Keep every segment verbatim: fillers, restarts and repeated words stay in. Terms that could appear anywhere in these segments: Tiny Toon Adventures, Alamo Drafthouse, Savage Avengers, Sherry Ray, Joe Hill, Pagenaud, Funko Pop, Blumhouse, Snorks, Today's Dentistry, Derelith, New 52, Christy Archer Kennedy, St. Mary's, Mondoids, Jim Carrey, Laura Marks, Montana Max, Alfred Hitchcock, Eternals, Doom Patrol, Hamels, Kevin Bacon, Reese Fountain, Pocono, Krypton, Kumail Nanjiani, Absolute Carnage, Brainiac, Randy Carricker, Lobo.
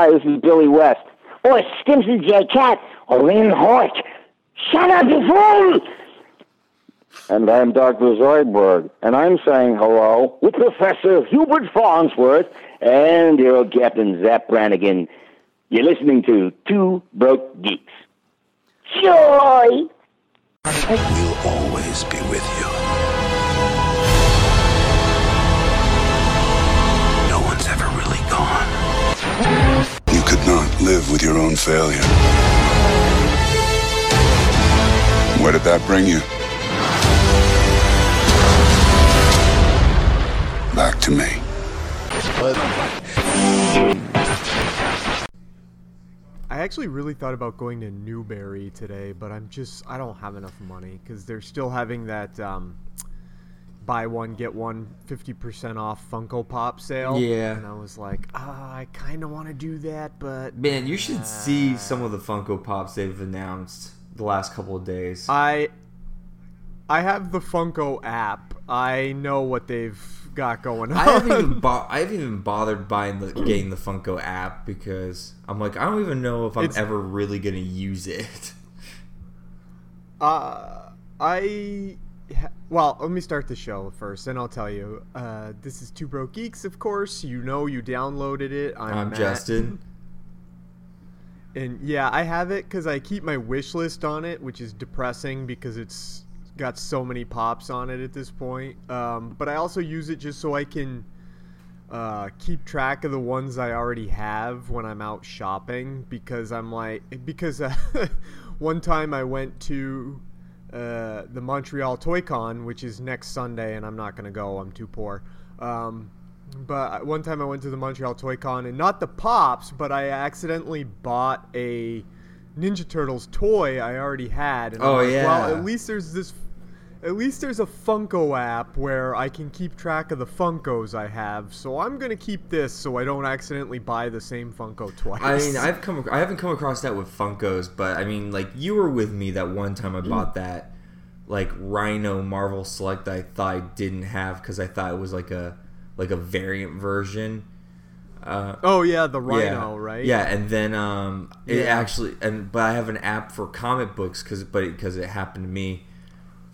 vampires in Billy West, or Stimson J. Cat, or Lynn Hort. Shut up, you fool! And I'm Doctor Zoidberg, and I'm saying hello with Professor Hubert Farnsworth and your old Captain Zap Brannigan. You're listening to Two Broke Geeks. Joy! We'll always be with you. No one's ever really gone. You could not live with your own failure. Where did that bring you? Back to me. I actually really thought about going to Newberry today, but I'm just, I don't have enough money because they're still having that um, buy one, get one fifty percent off Funko Pop sale. Yeah. And I was like, ah, oh, I kind of want to do that, but... Man, you should uh, see some of the Funko Pops they've announced the last couple of days. I, I have the Funko app. I know what they've got going on. I haven't even, bo- I haven't even bothered buying the getting the Funko app because I'm like, I don't even know if I'm it's, ever really gonna use it. Uh, I well, let me start the show first, and I'll tell you. Uh, this is Two Broke Geeks, of course. You know, you downloaded it. I'm, I'm Matt. Justin. And yeah, I have it because I keep my wish list on it, which is depressing because it's got so many pops on it at this point, um, but I also use it just so I can uh, keep track of the ones I already have when I'm out shopping, because I'm like, because uh, one time I went to uh, the Montreal Toy Con, which is next Sunday, and I'm not going to go, I'm too poor, um, but one time I went to the Montreal Toy Con, and not the pops, but I accidentally bought a Ninja Turtles toy I already had, and oh, like, yeah. well, at least there's this At least there's a Funko app where I can keep track of the Funkos I have, so I'm going to keep this so I don't accidentally buy the same Funko twice. I mean, I've come, I haven't come across that with Funkos, but I mean, like, you were with me that one time I bought that, like, Rhino Marvel Select I thought I didn't have because I thought it was like a, like a variant version. Uh, oh yeah, the Rhino, yeah, right? Yeah, and then um, it yeah. actually, and but I have an app for comic books because, but because it, it happened to me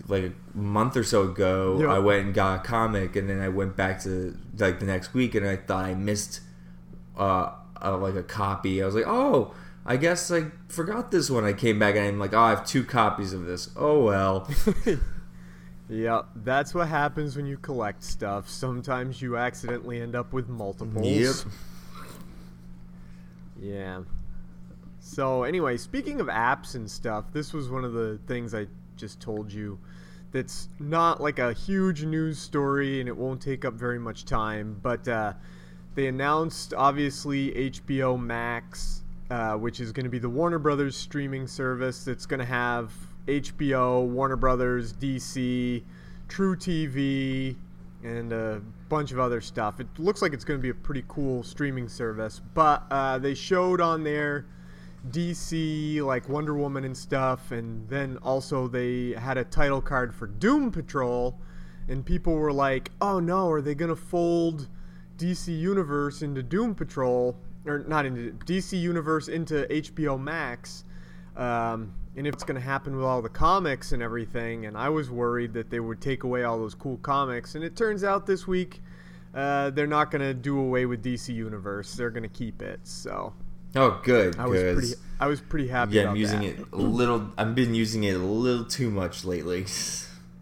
like a month or so ago, yep. I went and got a comic, and then I went back to like the next week, and I thought I missed uh, uh like a copy. I was like, oh, I guess I forgot this one. I came back and I'm like, oh, I have two copies of this. Oh well. Yeah, that's what happens when you collect stuff. Sometimes you accidentally end up with multiples. Yep. Yeah. So anyway, speaking of apps and stuff, this was one of the things I just told you that's not like a huge news story and it won't take up very much time. But uh, they announced, obviously, H B O Max, uh, which is going to be the Warner Brothers streaming service that's going to have H B O, Warner Brothers, D C, True T V, and a bunch of other stuff. It looks like it's going to be a pretty cool streaming service, but uh, they showed on there D C, like Wonder Woman and stuff, and then also they had a title card for Doom Patrol, and people were like, oh no, are they going to fold D C Universe into Doom Patrol, or not into D C Universe into H B O Max, um... and if it's going to happen with all the comics and everything, and I was worried that they would take away all those cool comics. And it turns out this week uh, they're not going to do away with D C Universe. They're going to keep it. So. Oh, good. I was pretty. I was pretty happy. Yeah, about I'm using that. it a little. I've been using it a little too much lately.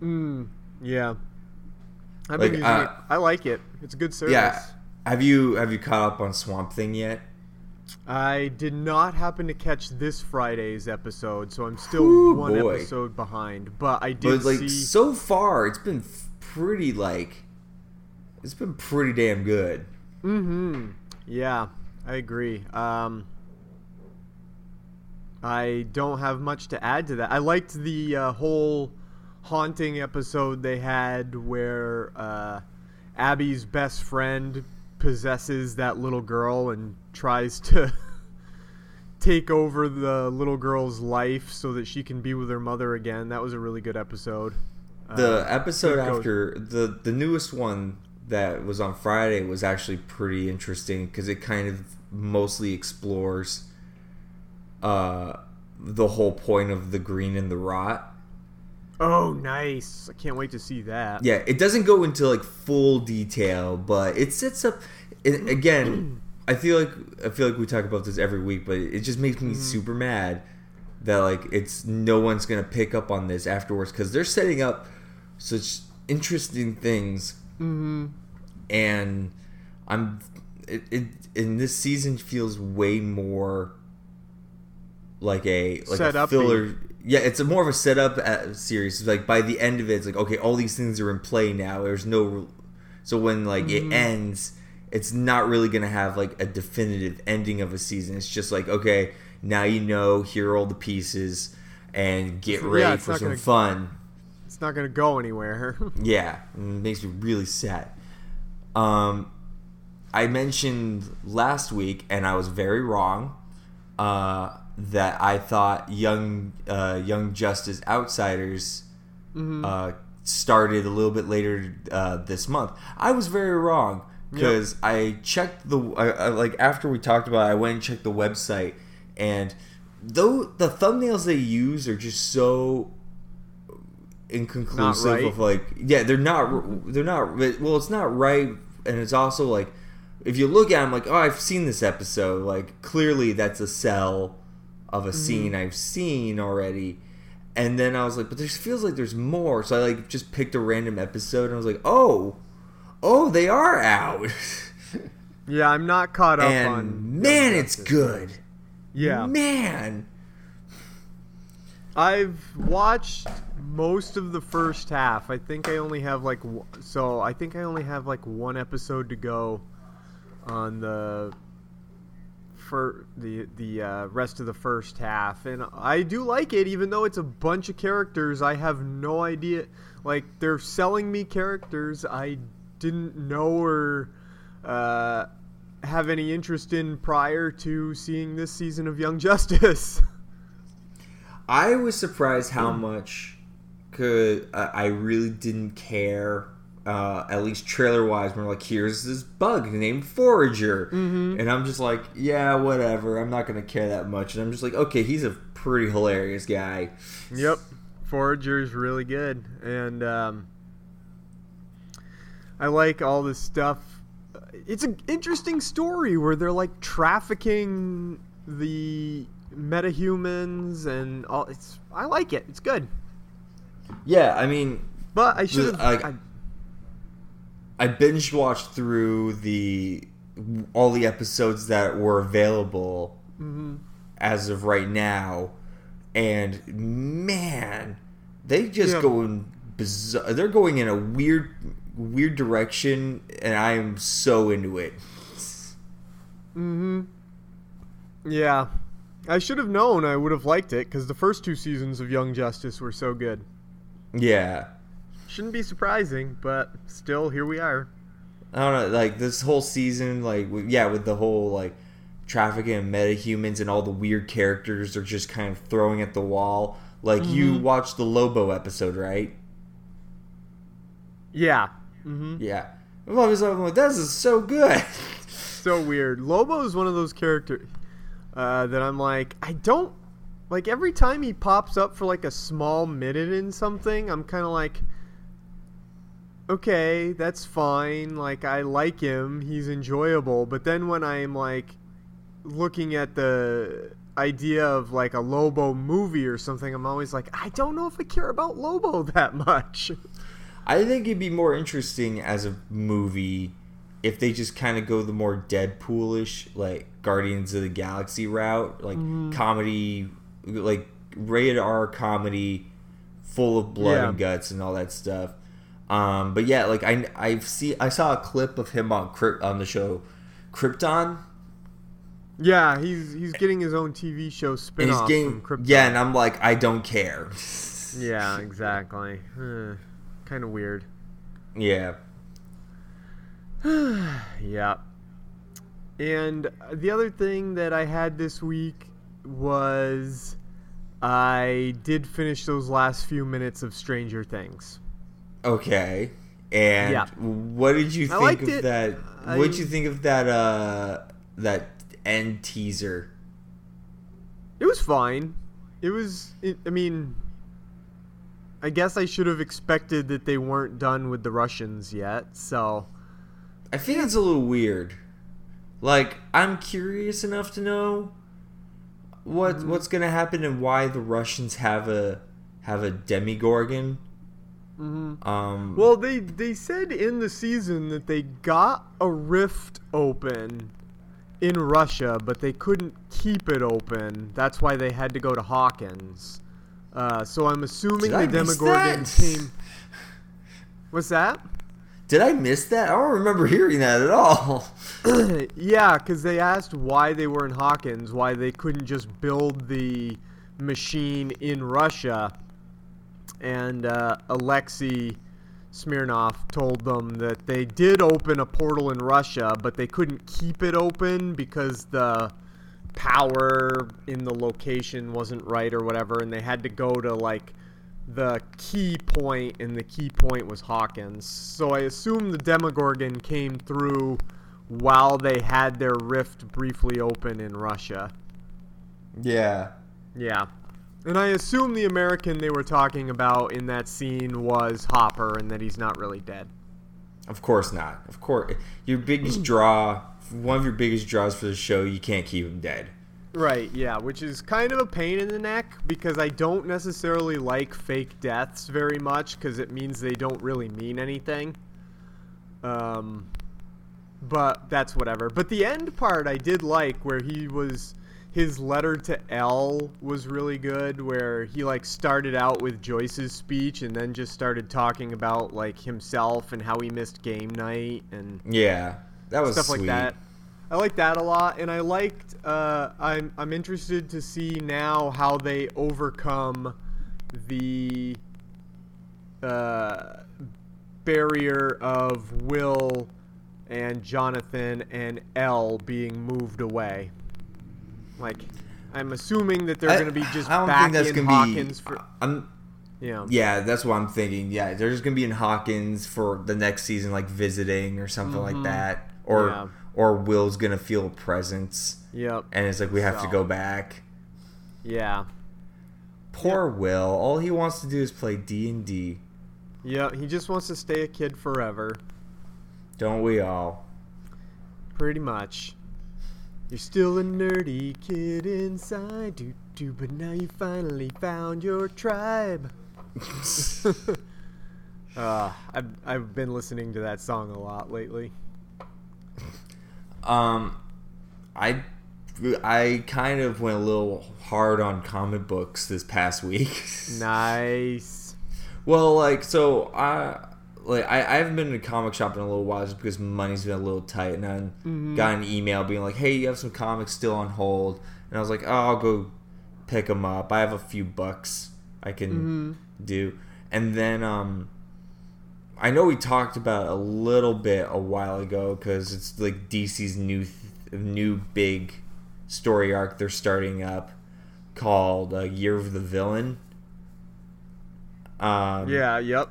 mm, yeah. I've like, been using uh, it. I like it. It's a good service. Yeah. Have you Have you caught up on Swamp Thing yet? I did not happen to catch this Friday's episode, so I'm still Ooh, one boy. episode behind. But I did but, like, see. So far, it's been pretty like it's been pretty damn good. Mm-hmm. Yeah, I agree. Um, I don't have much to add to that. I liked the uh, whole haunting episode they had where uh, Abby's best friend possesses that little girl and tries to take over the little girl's life so that she can be with her mother again. That was a really good episode. The uh, episode after the the newest one that was on Friday was actually pretty interesting because it kind of mostly explores uh, the whole point of the green and the rot. Oh, nice. I can't wait to see that. Yeah, it doesn't go into, like, full detail, but it sets up... It, again, I feel like I feel like we talk about this every week, but it just makes me mm. super mad that, like, it's no one's going to pick up on this afterwards, because they're setting up such interesting things. Mm-hmm. And I'm... It, it in this season feels way more like a like set a filler... Beat. Yeah, it's a more of a setup series. Like, by the end of it, it's like, okay, all these things are in play now. There's no... So when, like, mm-hmm. it ends, it's not really going to have, like, a definitive ending of a season. It's just like, okay, now you know, here are all the pieces, and get so, ready yeah, for some gonna, fun. It's not going to go anywhere. Yeah, it makes me really sad. Um, I mentioned last week, and I was very wrong, uh... that I thought Young uh, Young Justice Outsiders mm-hmm. uh, started a little bit later uh, this month. I was very wrong, because yep. I checked the I, I, like after we talked about it, I went and checked the website, and though the thumbnails they use are just so inconclusive right. of like yeah they're not they're not well it's not right, and it's also like if you look at them like, oh, I've seen this episode, like clearly that's a sell of a scene mm-hmm. I've seen already. And then I was like, but there feels like there's more. So I like just picked a random episode, and I was like, oh, oh, they are out. Yeah, I'm not caught up and on... man, it's good. Yeah. Man. I've watched most of the first half. I think I only have like... So I think I only have like one episode to go on the... for the the uh, rest of the first half, and I do like it, even though it's a bunch of characters I have no idea, like they're selling me characters I didn't know or uh, have any interest in prior to seeing this season of Young Justice. I was surprised how much could uh, I really didn't care. Uh, at least trailer-wise, we're like, here's this bug named Forager. Mm-hmm. And I'm just like, yeah, whatever. I'm not going to care that much. And I'm just like, okay, he's a pretty hilarious guy. Yep. Forager's really good. And um, I like all this stuff. It's an interesting story where they're, like, trafficking the metahumans and all. It's I like it. It's good. Yeah, I mean... But I should have... I binge watched through the all the episodes that were available mm-hmm. as of right now, and man, they just yeah. going bizarre. They're going in a weird, weird direction, and I am so into it. Mm-hmm. Yeah, I should have known. I would have liked it, because the first two seasons of Young Justice were so good. Yeah. Shouldn't be surprising, but still, here we are. I don't know, like, this whole season, like, yeah, with the whole, like, trafficking and metahumans and all the weird characters are just kind of throwing at the wall. Like, mm-hmm. you watched the Lobo episode, right? Yeah. Mm-hmm. Yeah. I'm always like, this is so good. So weird. Lobo is one of those characters uh, that I'm like, I don't, like, every time he pops up for, like, a small minute in something, I'm kind of like... okay, that's fine, like, I like him, he's enjoyable, but then when I'm, like, looking at the idea of, like, a Lobo movie or something, I'm always like, I don't know if I care about Lobo that much. I think it'd be more interesting as a movie if they just kind of go the more Deadpool-ish, like, Guardians of the Galaxy route, like, mm-hmm. comedy, like, rated R comedy, full of blood yeah. and guts and all that stuff. Um, but yeah, like I I've see I saw a clip of him on Kryp, on the show Krypton. Yeah, he's he's getting his own T V show spin-off he's getting, from Krypton. Yeah, and I'm like, I don't care. Yeah, exactly. Uh, kind of weird. Yeah. Yeah. And the other thing that I had this week was I did finish those last few minutes of Stranger Things. Okay, and yeah. what did you think of it. that? What did you think of that? Uh, that and teaser. It was fine. It was, it, I mean, I guess I should have expected that they weren't done with the Russians yet, so. I think it's a little weird. Like, I'm curious enough to know what mm-hmm. what's going to happen and why the Russians have a have a Demogorgon. Mm-hmm. Um, well, they, they said in the season that they got a rift open in Russia, but they couldn't keep it open. That's why they had to go to Hawkins. Uh, so I'm assuming the Demogorgon came. What's that? Did I miss that? I don't remember hearing that at all. Yeah, because they asked why they were in Hawkins, why they couldn't just build the machine in Russia. And uh, Alexei Smirnov told them that they did open a portal in Russia, but they couldn't keep it open because the power in the location wasn't right or whatever, and they had to go to, like, the key point, and the key point was Hawkins. So I assume the Demogorgon came through while they had their rift briefly open in Russia. Yeah. Yeah. And I assume the American they were talking about in that scene was Hopper, and that he's not really dead. Of course not. Of course. Your biggest draw, one of your biggest draws for the show, you can't keep him dead. Right, yeah, which is kind of a pain in the neck because I don't necessarily like fake deaths very much because it means they don't really mean anything. Um, but that's whatever. But the end part I did like where he was... His letter to Elle was really good, where he, like, started out with Joyce's speech and then just started talking about, like, himself and how he missed game night and yeah, that was stuff sweet. Like that. I liked that a lot, and I liked. Uh, I'm I'm interested to see now how they overcome the uh, barrier of Will and Jonathan and Elle being moved away. Like, I'm assuming that they're going to be just back in Hawkins be, for... I'm, yeah. yeah, that's what I'm thinking. Yeah, they're just going to be in Hawkins for the next season, like, visiting or something mm-hmm. like that. Or yeah. or Will's going to feel a presence. Yep. And it's like, we have so. to go back. Yeah. Poor yep. Will. All he wants to do is play D and D. Yeah, he just wants to stay a kid forever. Don't we all? Pretty much. You're still a nerdy kid inside, doo doo, but now you finally found your tribe. uh, I've I've been listening to that song a lot lately. Um, I I kind of went a little hard on comic books this past week. Nice. Well, like so I. Like I, I haven't been to a comic shop in a little while just because money's been a little tight, and I mm-hmm. got an email being like, "Hey, you have some comics still on hold," and I was like, "Oh, I'll go pick them up. I have a few bucks I can mm-hmm. do." And then um, I know we talked about it a little bit a while ago because it's like D C's new th- new big story arc they're starting up called uh, Year of the Villain. Um, yeah. Yep.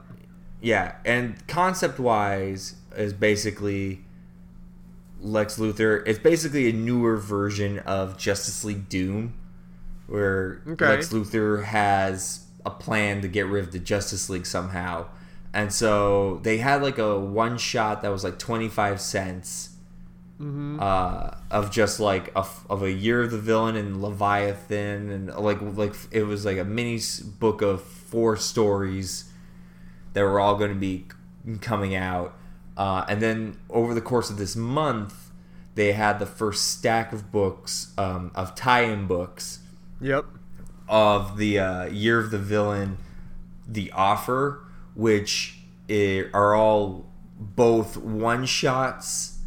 Yeah, and concept-wise is basically Lex Luthor. It's basically a newer version of Justice League Doom, where okay. Lex Luthor has a plan to get rid of the Justice League somehow. And so they had like a one-shot that was like twenty-five cents mm-hmm. uh, of just like a, of a Year of the Villain and Leviathan. And like like it was like a mini book of four stories that were all going to be coming out. Uh, and then over the course of this month, they had the first stack of books, um, of tie-in books. Yep. Of the uh, Year of the Villain, The Offer, which are all both one-shots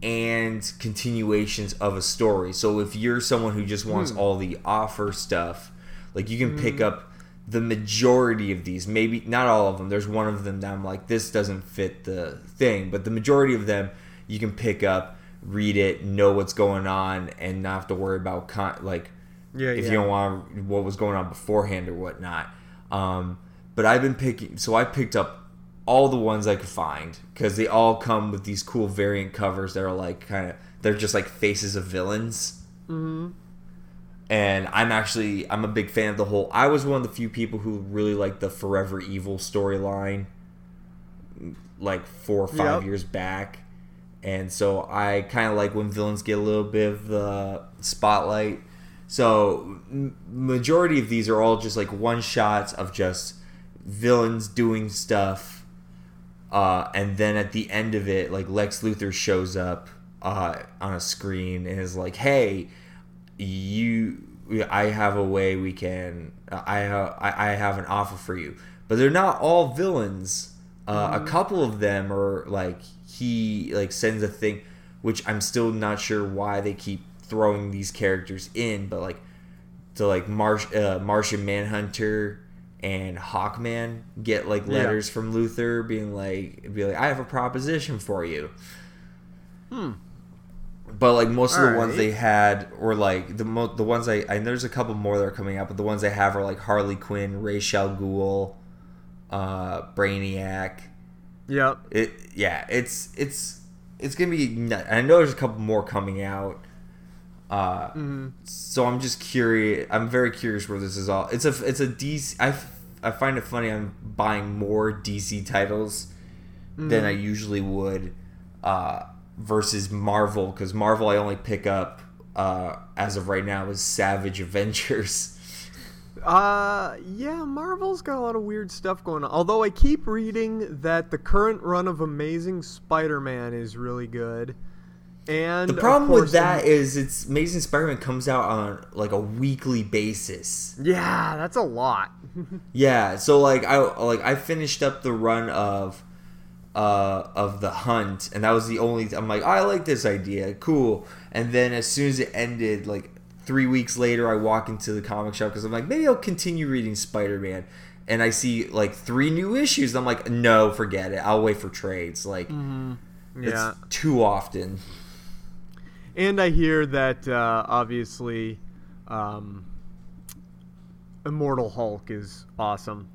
and continuations of a story. So if you're someone who just wants hmm. all the Offer stuff, like you can hmm. pick up the majority of these, maybe not all of them. There's one of them that I'm like, this doesn't fit the thing, but the majority of them you can pick up, read it, know what's going on, and not have to worry about con- like yeah, if yeah. you don't want what was going on beforehand or whatnot. Um, but I've been picking, so I picked up all the ones I could find because they all come with these cool variant covers that are like kind of They're just like faces of villains. Mm-hmm. And I'm actually, I'm a big fan of the whole, I was one of the few people who really liked the Forever Evil storyline, like four or five yep. years back. And so I kind of like when villains get a little bit of the spotlight. So majority of these are all just like one shots of just villains doing stuff. Uh, and then at the end of it, like Lex Luthor shows up uh, on a screen and is like, hey, you, I have a way we can, I, I, I have an offer for you. But they're not all villains. Uh, mm-hmm. A couple of them are like, he like sends a thing, which I'm still not sure why they keep throwing these characters in, but like to like Marsh, uh, Martian Manhunter and Hawkman get like letters yeah. from Luthor being like, be like, I have a proposition for you. Hmm. But like most of All the right. ones they had were like the mo- the ones I and there's a couple more that are coming out, but the ones I have are like Harley Quinn, Ra's al Ghul, uh, Brainiac. Yep. It yeah. It's it's it's gonna be nuts. I know there's a couple more coming out. Uh, mm-hmm. So I'm just curious. I'm very curious where this is all. It's a it's a D C. I, I find it funny. I'm buying more D C titles mm-hmm. than I usually would. Uh, versus Marvel, because Marvel I only pick up uh, as of right now is Savage Avengers. Uh, yeah, Marvel's got a lot of weird stuff going on. Although I keep reading that the current run of Amazing Spider-Man is really good. And the problem with that in- is it's Amazing Spider-Man comes out on like a weekly basis. Yeah, that's a lot. yeah, so like I like I finished up the run of uh of The Hunt, and that was the only I'm like, oh, I like this idea, cool. And then as soon as it ended, like three weeks later, I walk into the comic shop because I'm like, maybe I'll continue reading Spider-Man. And I see like three new issues. I'm like, no, forget it. I'll wait for trades. Like, mm-hmm. yeah. it's too often. And I hear that uh, obviously um, Immortal Hulk is awesome.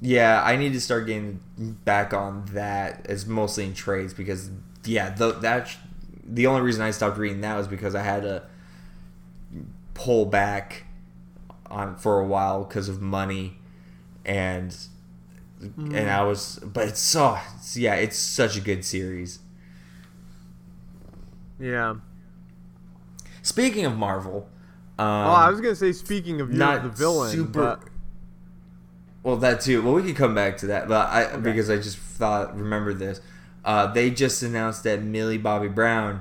Yeah, I need to start getting back on that. It's mostly in trades because, yeah, the, that, the only reason I stopped reading that was because I had a... pull back on for a while because of money and mm. and I was but it's so it's, yeah it's such a good series. Yeah. Speaking of Marvel, um, oh I was gonna say speaking of not the villain super, but... well that too well we could come back to that but I okay. because I just thought remember this uh, they just announced that Millie Bobby Brown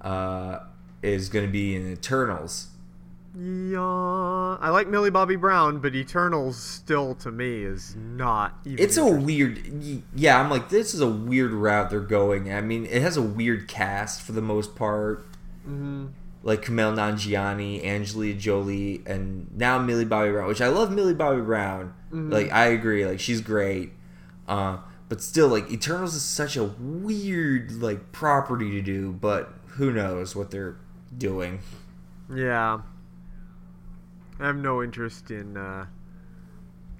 uh, is gonna be in Eternals. Yeah, I like Millie Bobby Brown, but Eternals still to me is not even it's a weird yeah I'm like this is a weird route they're going. I mean it has a weird cast for the most part mm-hmm. like Kumail Nanjiani, Angelina Jolie, and now Millie Bobby Brown, which I love Millie Bobby Brown mm-hmm. like I agree like she's great uh, but still like Eternals is such a weird like property to do, but who knows what they're doing. Yeah, I have no interest in uh,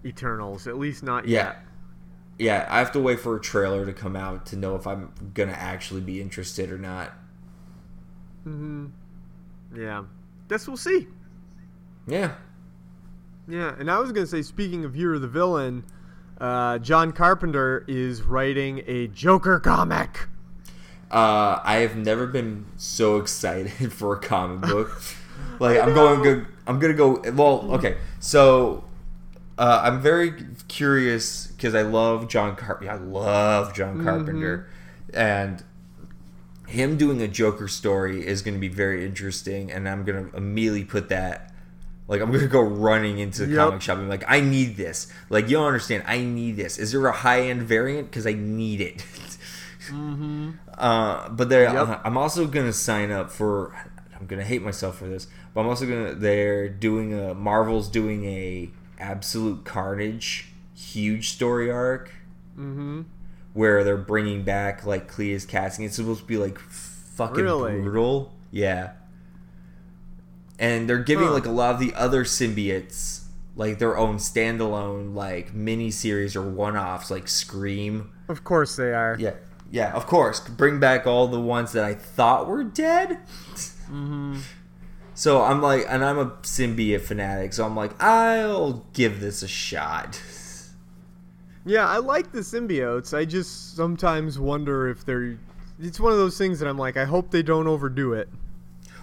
Eternals, at least not yet. Yeah. yeah, I have to wait for a trailer to come out to know if I'm going to actually be interested or not. Mm-hmm. Yeah, guess we'll see. Yeah. Yeah, and I was going to say, speaking of Year of the Villain, uh, John Carpenter is writing a Joker comic. Uh, I have never been so excited for a comic book. Like, I'm going to... I'm going to go... Well, okay. So, uh, I'm very curious because I love John Carpenter. I love John Carpenter. Mm-hmm. And him doing a Joker story is going to be very interesting. And I'm going to immediately put that... Like, I'm going to go running into the yep. comic shop and be like, I need this. Like, you don't understand. I need this. Is there a high-end variant? Because I need it. mm-hmm. Uh, but there, yep. I'm also going to sign up for... I'm going to hate myself for this. But I'm also going to... They're doing a... Marvel's doing a Absolute Carnage huge story arc. Mm-hmm. Where they're bringing back, like, Clea's casting. It's supposed to be, like, fucking really? brutal. Yeah. And they're giving, huh. like, a lot of the other symbiotes, like, their own standalone, like, mini-series or one-offs, like Scream. Of course they are. Yeah. yeah, of course, bring back all the ones that I thought were dead. Mm-hmm. So I'm like, and I'm a symbiote fanatic, so I'm like, I'll give this a shot. Yeah, I like the symbiotes. I just sometimes wonder if they're... It's one of those things that I'm like, I hope they don't overdo it.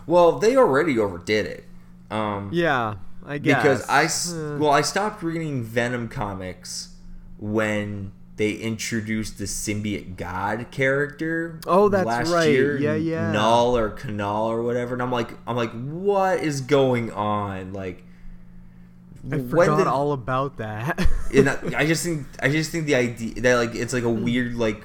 Well, they already overdid it. Um, yeah, I guess. Because I... Uh. Well, I stopped reading Venom comics when they introduced the symbiote god character. Oh, that's last right. Year, yeah, yeah. Null or Canal or whatever, and I'm like, I'm like, what is going on? Like, I forgot did, all about that. And I, I just think, I just think the idea that like it's like a weird like,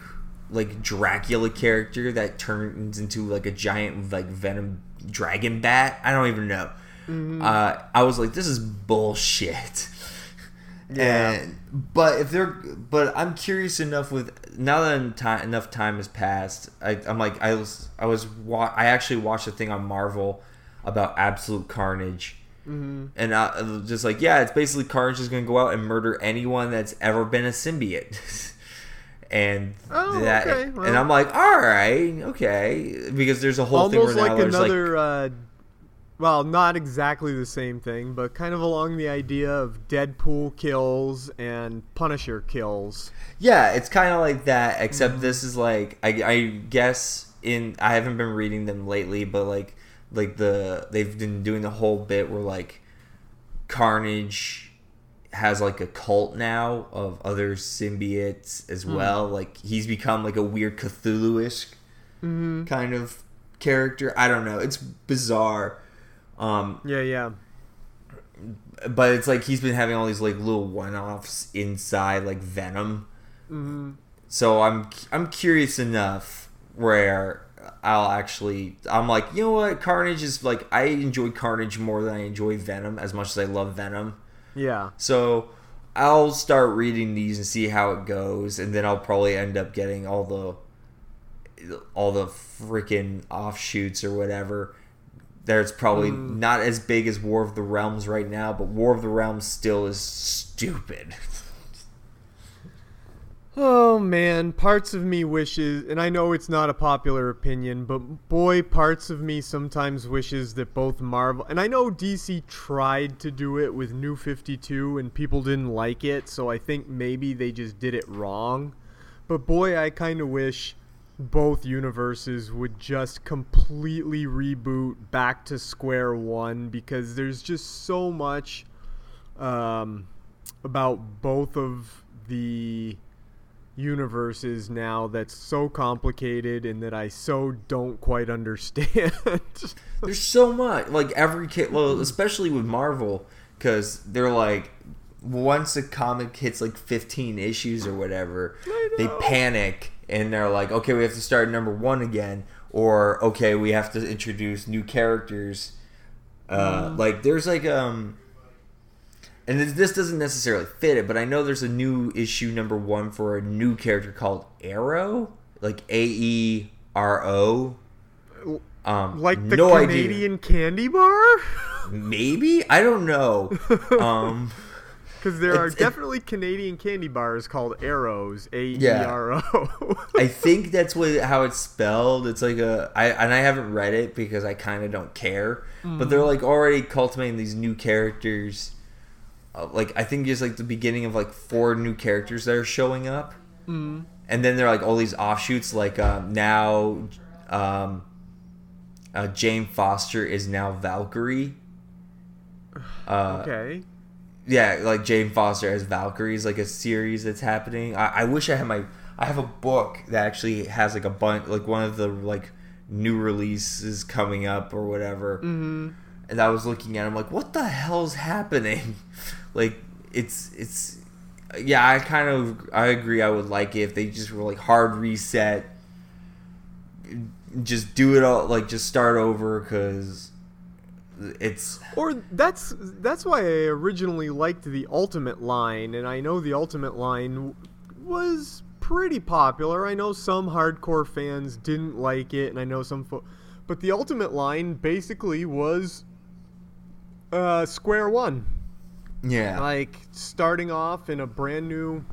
like Dracula character that turns into like a giant like Venom dragon bat. I don't even know. Mm-hmm. Uh, I was like, this is bullshit. Yeah. And, but if they're, but I'm curious enough with now that time, enough time has passed. I, I'm like I was I was wa- I actually watched a thing on Marvel about Absolute Carnage, mm-hmm. and I, I was just like yeah, it's basically Carnage is gonna go out and murder anyone that's ever been a symbiote, and oh, that okay. well, and I'm like all right okay because there's a whole almost thing where like now there's another, like. Uh... Well, not exactly the same thing, but kind of along the idea of Deadpool kills and Punisher kills. Yeah, it's kind of like that, except mm-hmm. this is like I, I guess in I haven't been reading them lately, but like like the they've been doing the whole bit where like Carnage has like a cult now of other symbiotes as mm-hmm. well. Like he's become like a weird Cthulhu-ish mm-hmm. kind of character. I don't know. It's bizarre. Um, yeah, yeah. But it's like he's been having all these like little one-offs inside like Venom. Mm-hmm. So I'm I'm curious enough where I'll actually I'm like you know what Carnage is like I enjoy Carnage more than I enjoy Venom as much as I love Venom. Yeah. So I'll start reading these and see how it goes, and then I'll probably end up getting all the all the freaking offshoots or whatever. There's probably mm. not as big as War of the Realms right now, but War of the Realms still is stupid. Oh, man. Parts of me wishes, and I know it's not a popular opinion, but boy, parts of me sometimes wishes that both Marvel, and I know D C tried to do it with New fifty-two and people didn't like it, so I think maybe they just did it wrong. But boy, I kind of wish both universes would just completely reboot back to square one, because there's just so much um, about both of the universes now that's so complicated and that I so don't quite understand. There's so much. Like every kid, well, especially with Marvel, because they're like, once a comic hits like fifteen issues or whatever, they panic. And they're like, okay, we have to start number one again, or okay, we have to introduce new characters. Uh, mm. Like there's like um, and this doesn't necessarily fit it, but I know there's a new issue number one for a new character called Arrow, like A E R O. Um, like the no Canadian idea. Candy bar? Maybe I don't know. Um. Because there are it's, definitely it, Canadian candy bars called Arrows, A E R O. Yeah. I think that's what how it's spelled. It's like a, I, and I haven't read it because I kind of don't care. Mm. But they're like already cultivating these new characters. Uh, like I think just like the beginning of like four new characters that are showing up. Mm. And then they're like all these offshoots. Like um, now um, uh, Jane Foster is now Valkyrie. Uh, okay. Yeah, like Jane Foster as Valkyrie is like a series that's happening. I, I wish I had my I have a book that actually has like a bunch like one of the like new releases coming up or whatever. Mm-hmm. And I was looking at it, I'm like, what the hell's happening? Like it's it's yeah, I kind of I agree I would like it if they just were like hard reset, just do it all like just start over because it's or that's that's why I originally liked the Ultimate line, and I know the Ultimate line was pretty popular. I know some hardcore fans didn't like it, and I know some fo- but the Ultimate line basically was uh square one. Yeah, like starting off in a brand new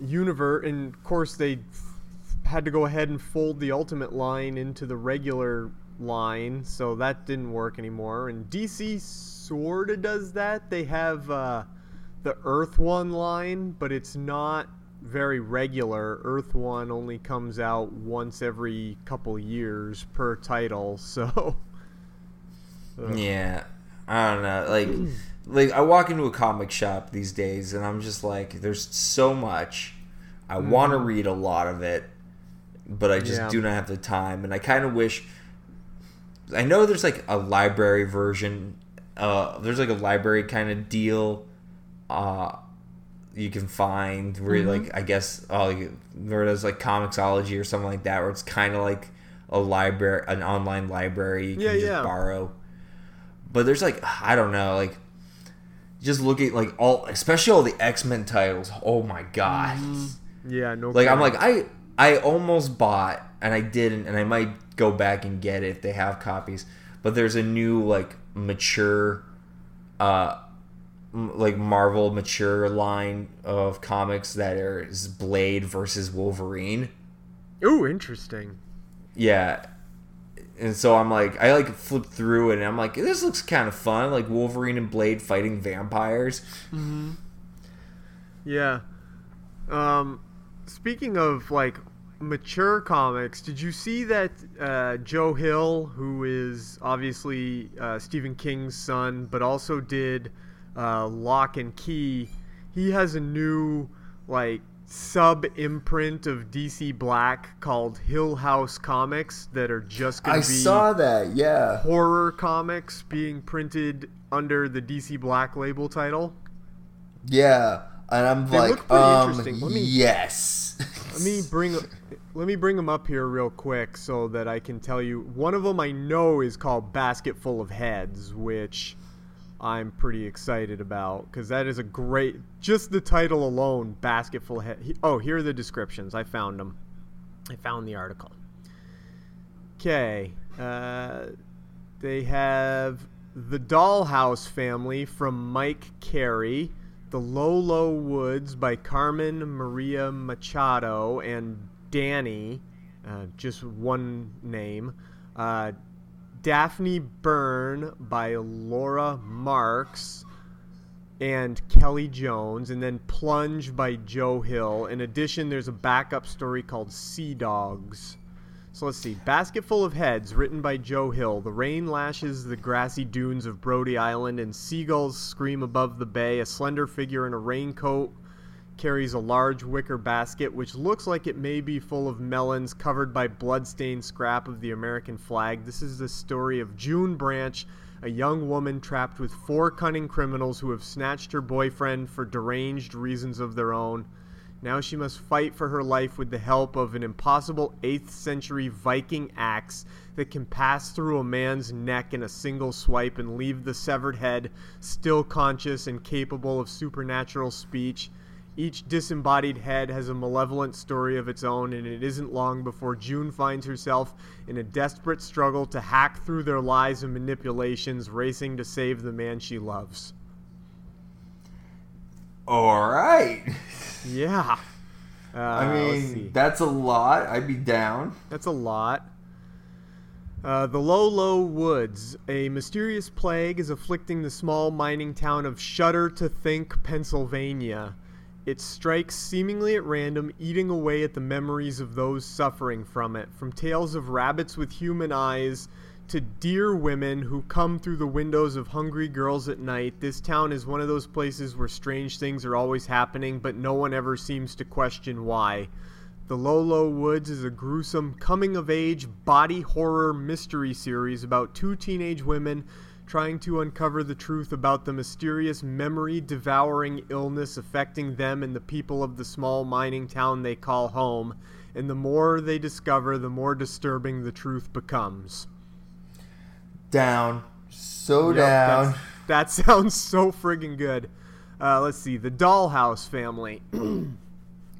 universe, and of course they had to go ahead and fold the Ultimate line into the regular line, so that didn't work anymore. And D C sorta does that. They have uh, the Earth One line, but it's not very regular. Earth One only comes out once every couple years per title, so uh. yeah, I don't know. Like, like I walk into a comic shop these days, and I'm just like, there's so much. I mm. want to read a lot of it, but I just yeah. do not have the time. And I kind of wish. I know there's like a library version. Uh, there's like a library kind of deal. Uh, you can find where mm-hmm. like I guess uh, like, there is like Comixology or something like that, where it's kind of like a library, an online library you can yeah, just yeah. borrow. But there's like I don't know, like just look at like all, especially all the X-Men titles. Oh my god! Mm-hmm. Yeah, no. Like problem. I'm like I I almost bought and I didn't, and I might go back and get it if they have copies. But there's a new like mature, uh. like Marvel mature line of comics that is Blade versus Wolverine. Ooh, interesting. Yeah. And so I'm like, I like flip through it and I'm like, this looks kind of fun. Like Wolverine and Blade fighting vampires. Mm-hmm. Yeah. Um, speaking of like mature comics, did you see that uh, Joe Hill, who is obviously uh, Stephen King's son, but also did Uh, Lock and Key, he has a new like sub imprint of D C Black called Hill House Comics that are just gonna I be saw that yeah horror comics being printed under the D C Black label title. Yeah, and I'm they like, look pretty um, interesting. Let me, yes. let me bring let me bring them up here real quick so that I can tell you. One of them I know is called Basket Full of Heads, which I'm pretty excited about because that is a great, just the title alone, Basketful Head. He, oh, here are the descriptions. I found them. I found the article. Okay. Uh, they have the Dollhouse Family from Mike Carey, The Lolo Woods by Carmen Maria Machado and Danny, uh, just one name, uh, Daphne Byrne by Laura Marks and Kelly Jones, and then Plunge by Joe Hill. In addition, there's a backup story called Sea Dogs. So let's see. Basketful of Heads, written by Joe Hill. The rain lashes the grassy dunes of Brody Island, and seagulls scream above the bay. A slender figure in a raincoat carries a large wicker basket, which looks like it may be full of melons covered by bloodstained scrap of the American flag. This is the story of June Branch, a young woman trapped with four cunning criminals who have snatched her boyfriend for deranged reasons of their own. Now she must fight for her life with the help of an impossible eighth century Viking axe that can pass through a man's neck in a single swipe and leave the severed head still conscious and capable of supernatural speech. Each disembodied head has a malevolent story of its own, and it isn't long before June finds herself in a desperate struggle to hack through their lies and manipulations, racing to save the man she loves. All right. Yeah. Uh, I mean, that's a lot. I'd be down. That's a lot. Uh, the Lolo Woods. A mysterious plague is afflicting the small mining town of Shudder to Think, Pennsylvania. It strikes seemingly at random, eating away at the memories of those suffering from it. From tales of rabbits with human eyes to deer women who come through the windows of hungry girls at night, this town is one of those places where strange things are always happening, but no one ever seems to question why. The Lolo Woods is a gruesome coming-of-age body horror mystery series about two teenage women trying to uncover the truth about the mysterious memory-devouring illness affecting them and the people of the small mining town they call home. And the more they discover, the more disturbing the truth becomes. Down. So yep, down. That sounds so friggin' good. Uh, let's see. The Dollhouse Family.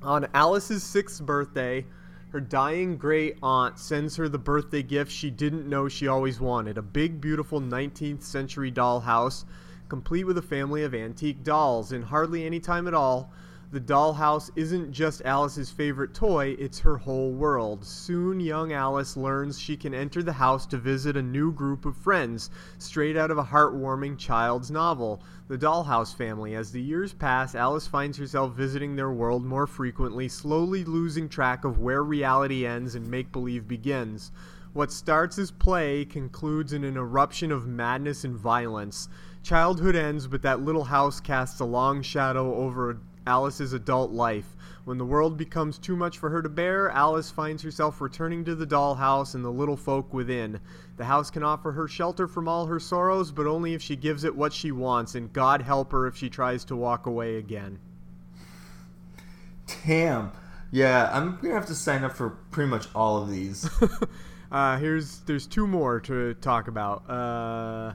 On Alice's sixth birthday, her dying great aunt sends her the birthday gift she didn't know she always wanted, a big, beautiful nineteenth century dollhouse, complete with a family of antique dolls. In hardly any time at all, The dollhouse isn't just Alice's favorite toy, it's her whole world. Soon, young Alice learns she can enter the house to visit a new group of friends, straight out of a heartwarming child's novel, The Dollhouse Family. As the years pass, Alice finds herself visiting their world more frequently, slowly losing track of where reality ends and make-believe begins. What starts as play concludes in an eruption of madness and violence. Childhood ends, but that little house casts a long shadow over a Alice's adult life. When the world becomes too much for her to bear, Alice finds herself returning to the dollhouse and the little folk within. The house can offer her shelter from all her sorrows, but only if she gives it what she wants, and God help her if she tries to walk away again. Damn. Yeah, I'm going to have to sign up for pretty much all of these. uh, here's There's two more to talk about. Uh,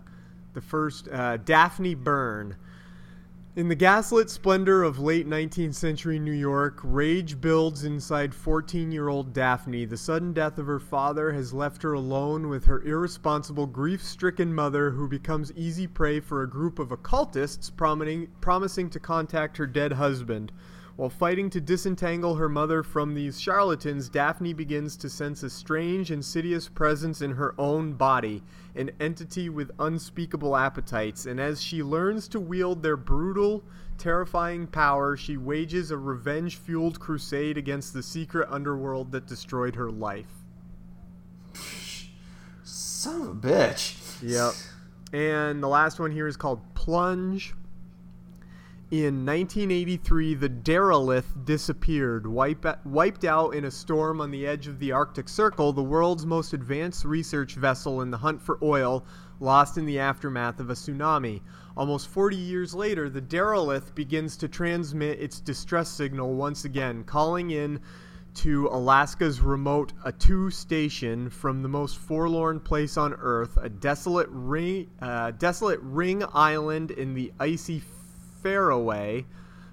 the first, uh, Daphne Byrne. In the gaslit splendor of late nineteenth century New York, rage builds inside fourteen-year-old Daphne. The sudden death of her father has left her alone with her irresponsible, grief-stricken mother, who becomes easy prey for a group of occultists promising to contact her dead husband. While fighting to disentangle her mother from these charlatans, Daphne begins to sense a strange, insidious presence in her own body, an entity with unspeakable appetites, and as she learns to wield their brutal, terrifying power, she wages a revenge-fueled crusade against the secret underworld that destroyed her life. Son of a bitch. Yep. And the last one here is called Plunge. In nineteen eighty-three, the Derelith disappeared. Wipe, wiped out in a storm on the edge of the Arctic Circle, the world's most advanced research vessel in the hunt for oil, lost in the aftermath of a tsunami. Almost forty years later, the Derelith begins to transmit its distress signal once again, calling in to Alaska's remote Attu station from the most forlorn place on Earth, a desolate ring, uh, desolate ring island in the icy Far away,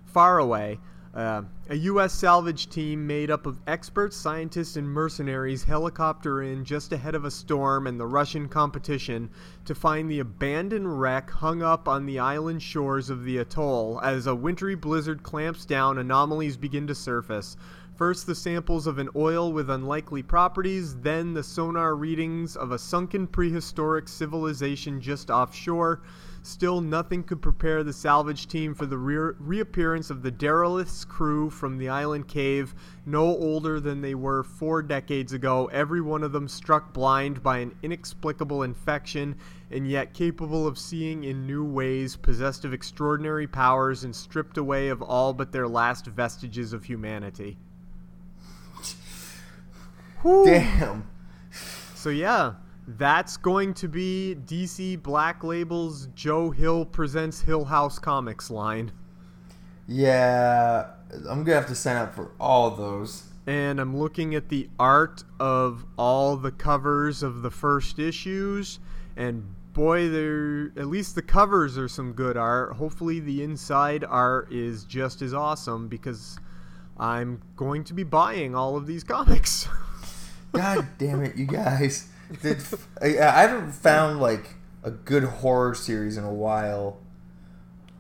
far away, uh, a U S salvage team made up of experts, scientists, and mercenaries helicopter in just ahead of a storm and the Russian competition to find the abandoned wreck hung up on the island shores of the atoll. As a wintry blizzard clamps down, anomalies begin to surface. First, the samples of an oil with unlikely properties, then the sonar readings of a sunken prehistoric civilization just offshore. Still, nothing could prepare the salvage team for the re- reappearance of the Derelith's crew from the island cave, no older than they were four decades ago, every one of them struck blind by an inexplicable infection, and yet capable of seeing in new ways, possessed of extraordinary powers, and stripped away of all but their last vestiges of humanity. Whew. Damn. So, yeah. That's going to be D C Black Label's Joe Hill Presents Hill House Comics line. Yeah, I'm going to have to sign up for all those. And I'm looking at the art of all the covers of the first issues. And boy, they're, at least the covers are some good art. Hopefully the inside art is just as awesome, because I'm going to be buying all of these comics. God damn it, you guys. Did, I haven't found like a good horror series in a while.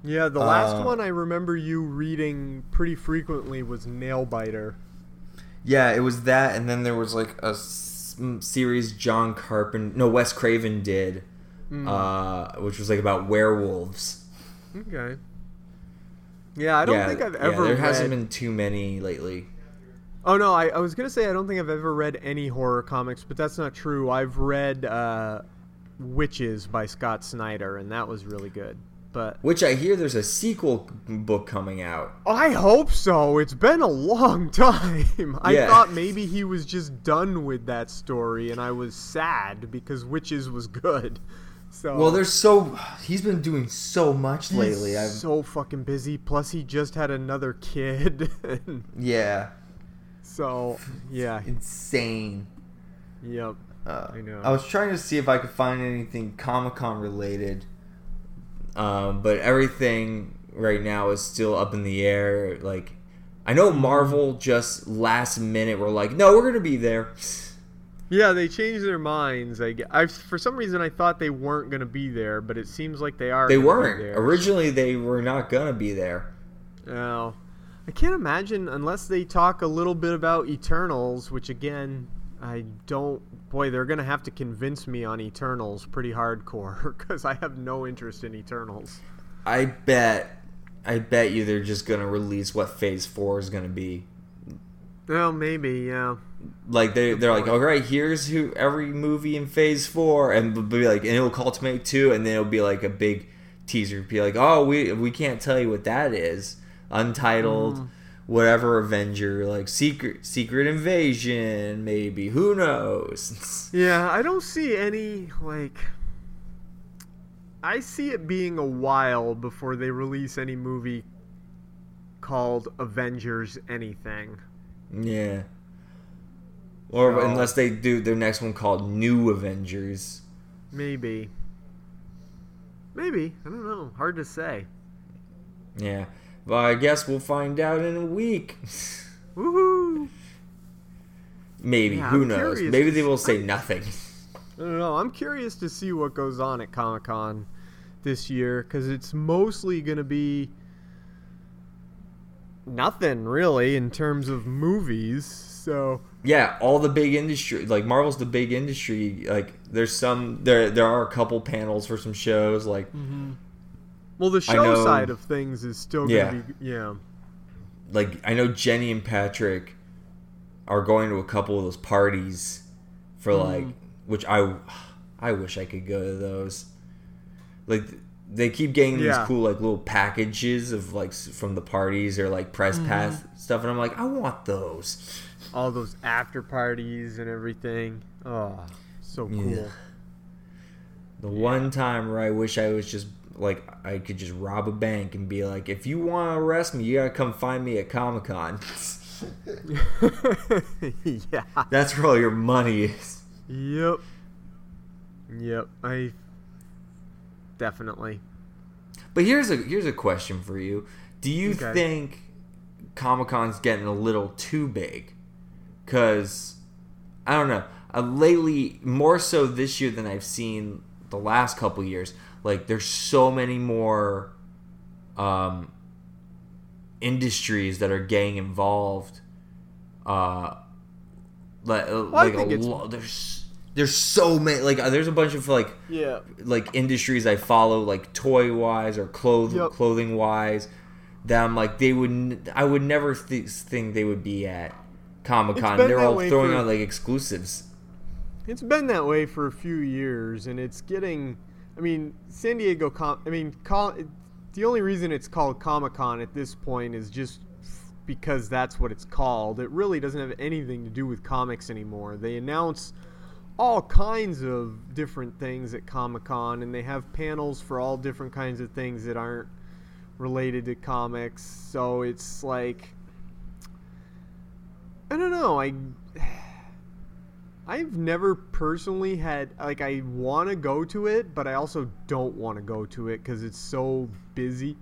Yeah, the last uh, one I remember you reading pretty frequently was Nailbiter. Yeah, it was that, and then there was like a s- series John Carpenter, no, Wes Craven did, mm. uh, which was like about werewolves. Okay. Yeah, I don't yeah, think I've ever. Yeah, there read... hasn't been too many lately. Oh, no, I, I was going to say I don't think I've ever read any horror comics, but that's not true. I've read uh, Witches by Scott Snyder, and that was really good. But which I hear there's a sequel book coming out. I hope so. It's been a long time. I yeah. thought maybe he was just done with that story, and I was sad because Witches was good. So, well, there's so he's been doing so much he's lately. I'm so fucking busy. Plus, he just had another kid. Yeah. So, yeah. Insane. Yep. Uh, I know. I was trying to see if I could find anything Comic-Con related, um, but everything right now is still up in the air. Like, I know Marvel just last minute were like, no, we're going to be there. Yeah, they changed their minds. I guess. I, for some reason, I thought they weren't going to be there, but it seems like they are. They weren't. Originally, they were not going to be there. Oh. I can't imagine, unless they talk a little bit about Eternals, which again, I don't... Boy, they're going to have to convince me on Eternals pretty hardcore, because I have no interest in Eternals. I bet... I bet you they're just going to release what Phase four is going to be. Well, maybe, yeah. Like, they, they're like, all right, here's who every movie in Phase four, and be like, and it'll culminate two, and then it'll be like a big teaser. Be like, oh, we we can't tell you what that is. Untitled, mm. whatever Avenger, like secret secret invasion, maybe. Who knows? Yeah, I don't see any, like... I see it being a while before they release any movie called Avengers anything. Yeah. Or so, unless they do their next one called New Avengers. Maybe. Maybe. I don't know. Hard to say. Yeah. But I guess we'll find out in a week. Woohoo! Maybe. Yeah, Who I'm knows? Maybe they will say I... nothing. I don't know. I'm curious to see what goes on at Comic-Con this year, because it's mostly going to be nothing, really, in terms of movies. So yeah, all the big industry, like Marvel's the big industry. Like there's some, there there are a couple panels for some shows. Like, mm-hmm. well, the show know, side of things is still yeah. going to be yeah. Like I know Jenny and Patrick are going to a couple of those parties for mm-hmm. like. Which I, I wish I could go to those. Like they keep getting yeah. these cool like little packages of like from the parties or like press mm-hmm. pass stuff, and I'm like, I want those. All those after parties and everything. Oh, so cool. Yeah. The yeah. one time where I wish I was just like I could just rob a bank and be like, if you want to arrest me, you gotta come find me at Comic-Con. yeah. That's where all your money is. Yep. Yep. I definitely. But here's a here's a question for you. Do you okay. think Comic-Con's getting a little too big? Because I don't know. Uh, lately, more so this year than I've seen the last couple years. Like there's so many more um, industries that are getting involved. Uh, like well, like I think a lot. There's. There's so many, like, there's a bunch of, like, yeah. like industries I follow, like, toy-wise or cloth- yep. clothing-wise, that I'm, like, they would, I would never th- think they would be at Comic-Con. They're all throwing for, out, like, exclusives. It's been that way for a few years, and it's getting, I mean, San Diego, Com- I mean, Com- the only reason it's called Comic-Con at this point is just because that's what it's called. It really doesn't have anything to do with comics anymore. They announce all kinds of different things at Comic-Con, and they have panels for all different kinds of things that aren't related to comics. So it's like, I don't know. I, I've never personally had, like, I want to go to it, but I also don't want to go to it because it's so busy.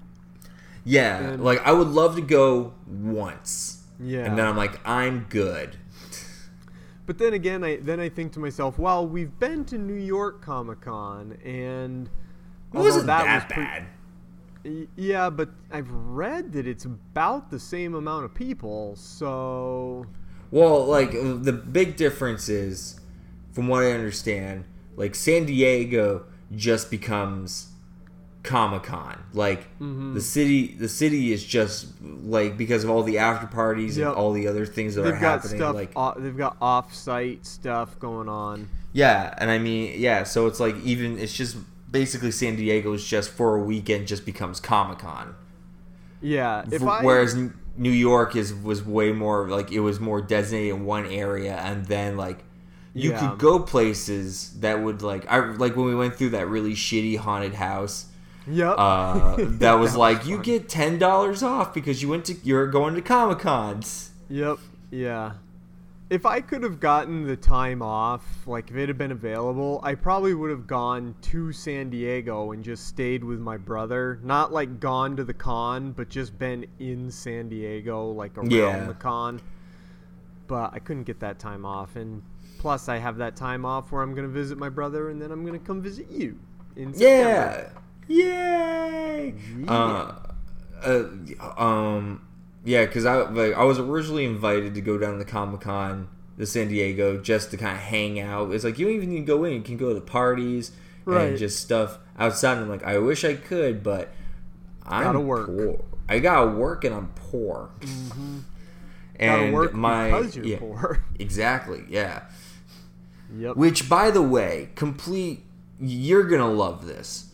Yeah. And, like, I would love to go once. Yeah. And then I'm like, I'm good. But then again, I then I think to myself, well, we've been to New York Comic-Con, and it wasn't that, that was pre- bad. Yeah, but I've read that it's about the same amount of people, so... Well, like, the big difference is, from what I understand, like, San Diego just becomes Comic-Con. Like, mm-hmm. the city the city is just, like, because of all the after parties yep. and all the other things that they've are happening. Stuff, like, o- they've got off-site stuff going on. Yeah, and I mean, yeah, so it's like even, it's just basically San Diego's just for a weekend just becomes Comic-Con. Yeah. If v- I, whereas New York is was way more, like, it was more designated in one area, and then, like, you yeah. could go places that would, like, I like when we went through that really shitty haunted house. Yep. Uh, that was that like was you get ten dollars off because you went to you're going to Comic-Cons. Yep. Yeah. If I could have gotten the time off, like if it had been available, I probably would have gone to San Diego and just stayed with my brother. Not like gone to the con, but just been in San Diego, like around yeah. the con. But I couldn't get that time off, and plus I have that time off where I'm going to visit my brother, and then I'm going to come visit you in September. Yeah. Yay! Yeah. Uh, uh, um, Yeah, because I like, I was originally invited to go down to Comic-Con to San Diego just to kind of hang out. It's like, you don't even need to go in. You can go to the parties right. and just stuff outside. And I'm like, I wish I could, but I'm gotta work. poor. I gotta work and I'm poor. Mm-hmm. And gotta work my, because you're yeah, poor. Exactly, yeah. Yep. Which, by the way, complete... You're gonna love this.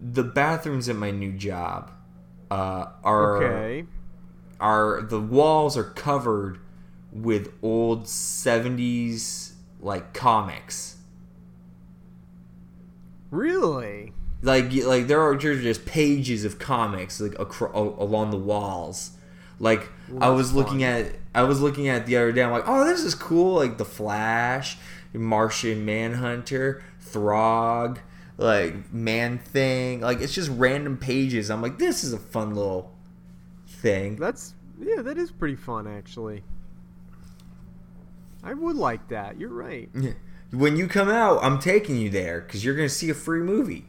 The bathrooms at my new job uh, are... Okay. Are the walls are covered with old seventies like comics? Really? Like, like there are just pages of comics like acro- along the walls. Like Ooh, I was looking fun. at, I was looking at it the other day. I'm like, oh, this is cool. Like the Flash, Martian Manhunter, Throg, like Man Thing. Like it's just random pages. I'm like, this is a fun little thing. That's yeah, that is pretty fun actually. I would like that. You're right. When you come out, I'm taking you there because you're gonna see a free movie.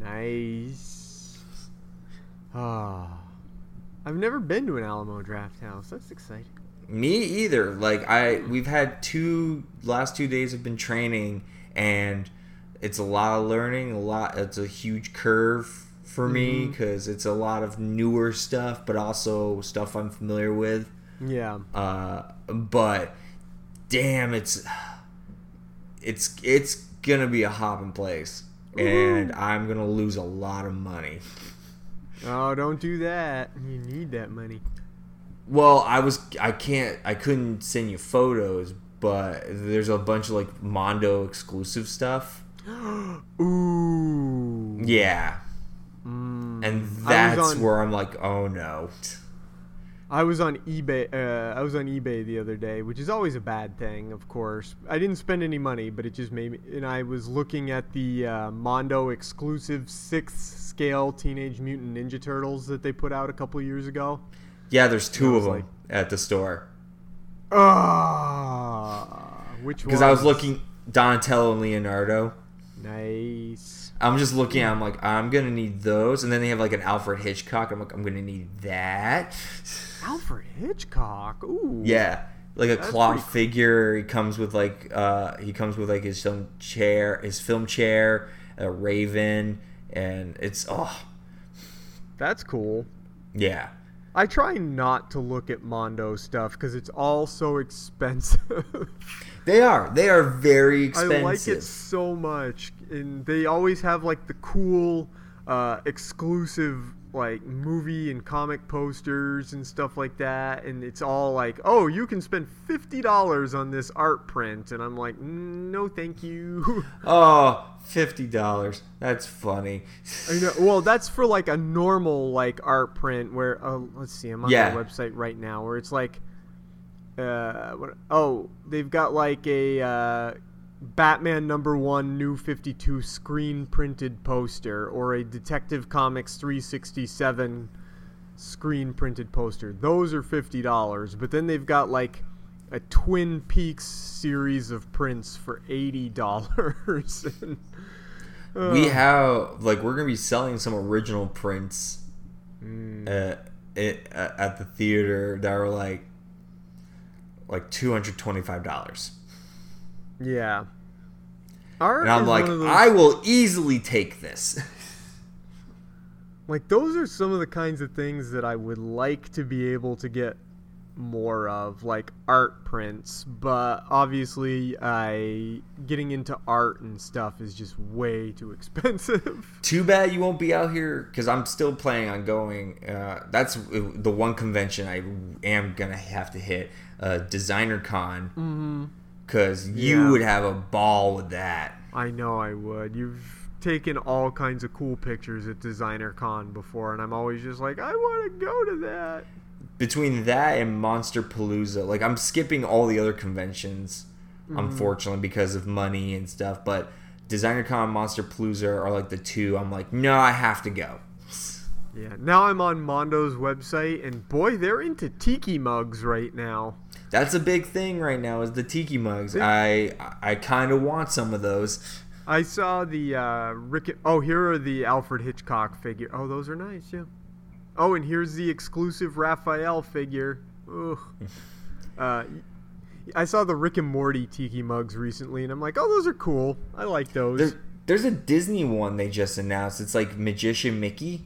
Nice. Ah, oh, I've never been to an Alamo Drafthouse. That's exciting. Me either. Like I, we've had two last two days. I've been training, and it's a lot of learning. A lot. It's a huge curve for me because mm-hmm. it's a lot of newer stuff but also stuff I'm familiar with. Yeah. Uh, but damn, it's it's it's gonna be a hopping place. Ooh. And I'm gonna lose a lot of money. Oh, don't do that. You need that money. Well, I was I can't I couldn't send you photos, but there's a bunch of like Mondo exclusive stuff. Ooh. Yeah. Mm. And that's on, where I'm like, oh no. I was on eBay. Uh, I was on eBay the other day, which is always a bad thing, of course. I didn't spend any money, but it just made me. And I was looking at the uh, Mondo exclusive sixth scale Teenage Mutant Ninja Turtles that they put out a couple years ago. Yeah, there's two of them like, at the store. Ah, uh, which one? Because I was looking Donatello and Leonardo. Nice. I'm just looking at them like, I'm going to need those. And then they have like an Alfred Hitchcock. I'm like, I'm going to need that. Alfred Hitchcock? Ooh. Yeah. Like a That's claw pretty cool. figure. He comes with like uh, he comes with like his film chair, his film chair, a raven, and it's, oh. That's cool. Yeah. I try not to look at Mondo stuff because it's all so expensive. They are. They are very expensive. I like it so much. And they always have, like, the cool uh, exclusive, like, movie and comic posters and stuff like that. And it's all like, oh, you can spend fifty dollars on this art print. And I'm like, no, thank you. Oh, fifty dollars. That's funny. I know. Well, that's for, like, a normal, like, art print where, oh, let's see, I'm on yeah. their website right now where it's like, uh, what, oh, they've got, like, a... Uh, Batman number one New fifty-two screen printed poster or a Detective Comics three sixty-seven screen printed poster. Those are fifty dollars, but then they've got like a Twin Peaks series of prints for eighty dollars. And, uh, we have like we're gonna be selling some original prints mm. uh, it, uh, at the theater that are like like two hundred twenty-five dollars. Yeah. Art and I'm like, those... I will easily take this. Like, those are some of the kinds of things that I would like to be able to get more of, like art prints. But obviously, I getting into art and stuff is just way too expensive. Too bad you won't be out here because I'm still planning on going. Uh, that's the one convention I am going to have to hit, uh, Designer Con. Mm-hmm. Because you yeah. would have a ball with that. I know I would. You've taken all kinds of cool pictures at Designer Con before, and I'm always just like, I want to go to that. Between that and Monster Palooza, like I'm skipping all the other conventions, mm-hmm. unfortunately, because of money and stuff. But Designer Con and Monster Palooza are like the two. I'm like, no, I have to go. Yeah. Now I'm on Mondo's website, and boy, they're into tiki mugs right now. That's a big thing right now is the tiki mugs. I I kind of want some of those. I saw the uh, Rick. Oh, here are the Alfred Hitchcock figure. Oh, those are nice, yeah. Oh, and here's the exclusive Raphael figure. Ugh. uh, I saw the Rick and Morty tiki mugs recently, and I'm like, oh, those are cool. I like those. There's, there's a Disney one they just announced. It's like Magician Mickey.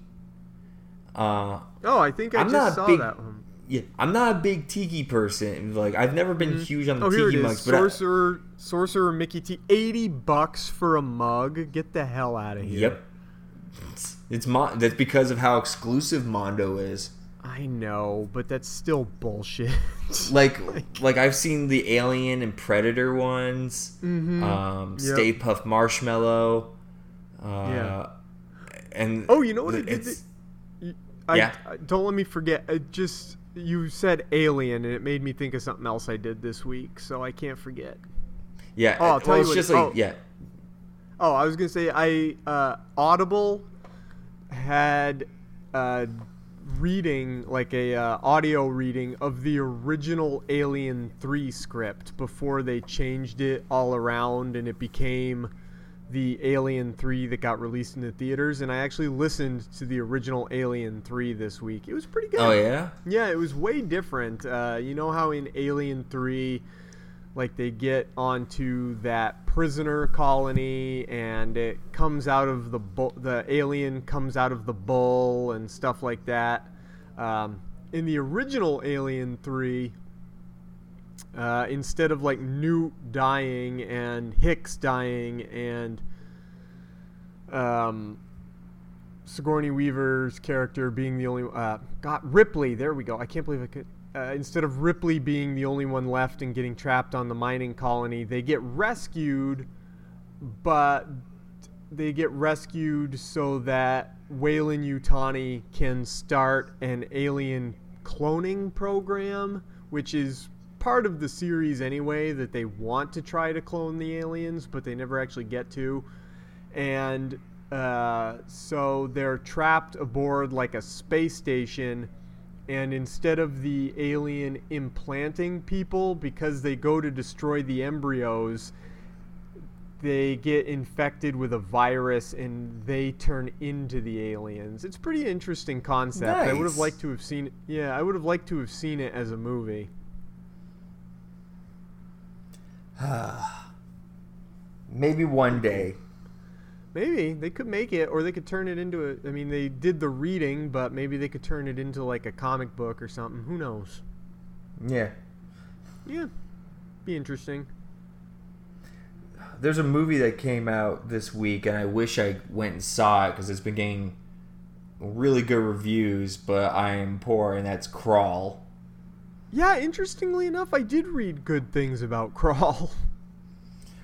Uh, oh, I think I I'm just saw big, that one. Yeah, I'm not a big tiki person. Like, I've never been mm-hmm. huge on the oh, tiki here it mugs. Is. But Sorcerer, I, Sorcerer Mickey T. eighty bucks for a mug. Get the hell out of here. Yep. It's, it's Mon- that's because of how exclusive Mondo is. I know, but that's still bullshit. like, like, like I've seen the Alien and Predator ones. Mm-hmm. Um, yep. Stay Puft Marshmallow. Uh, yeah. And oh, you know what? It did it's, the, I, yeah. I, don't let me forget. I just you said Alien, and it made me think of something else I did this week, so I can't forget. Yeah. Oh, I'll tell well, you it's what, just like oh, yeah. Oh, I was gonna say I uh, Audible had uh, reading like a uh, audio reading of the original Alien three script before they changed it all around and it became the Alien three that got released in the theaters. And I actually listened to the original Alien three this week. It was pretty good. Oh yeah, yeah, it was way different. Uh, you know how in Alien three, like they get onto that prisoner colony and it comes out of the bull, the alien comes out of the bull and stuff like that. Um, in the original Alien three, uh, instead of like Newt dying and Hicks dying and um, Sigourney Weaver's character being the only uh, God Ripley, there we go. I can't believe I could. Uh, instead of Ripley being the only one left and getting trapped on the mining colony, they get rescued, but they get rescued so that Weyland Yutani can start an alien cloning program, which is part of the series anyway, that they want to try to clone the aliens, but they never actually get to. And uh, so they're trapped aboard like a space station. And instead of the alien implanting people, because they go to destroy the embryos, they get infected with a virus and they turn into the aliens. It's a pretty interesting concept. Nice. I would have liked to have seen it. Yeah, I would have liked to have seen it as a movie. Maybe one day. Maybe they could make it, or they could turn it into a. I mean, they did the reading, but maybe they could turn it into like a comic book or something. Who knows? Yeah. Yeah. Be interesting. There's a movie that came out this week, and I wish I went and saw it because it's been getting really good reviews, but I am poor, and that's Crawl. Yeah, interestingly enough, I did read good things about Crawl.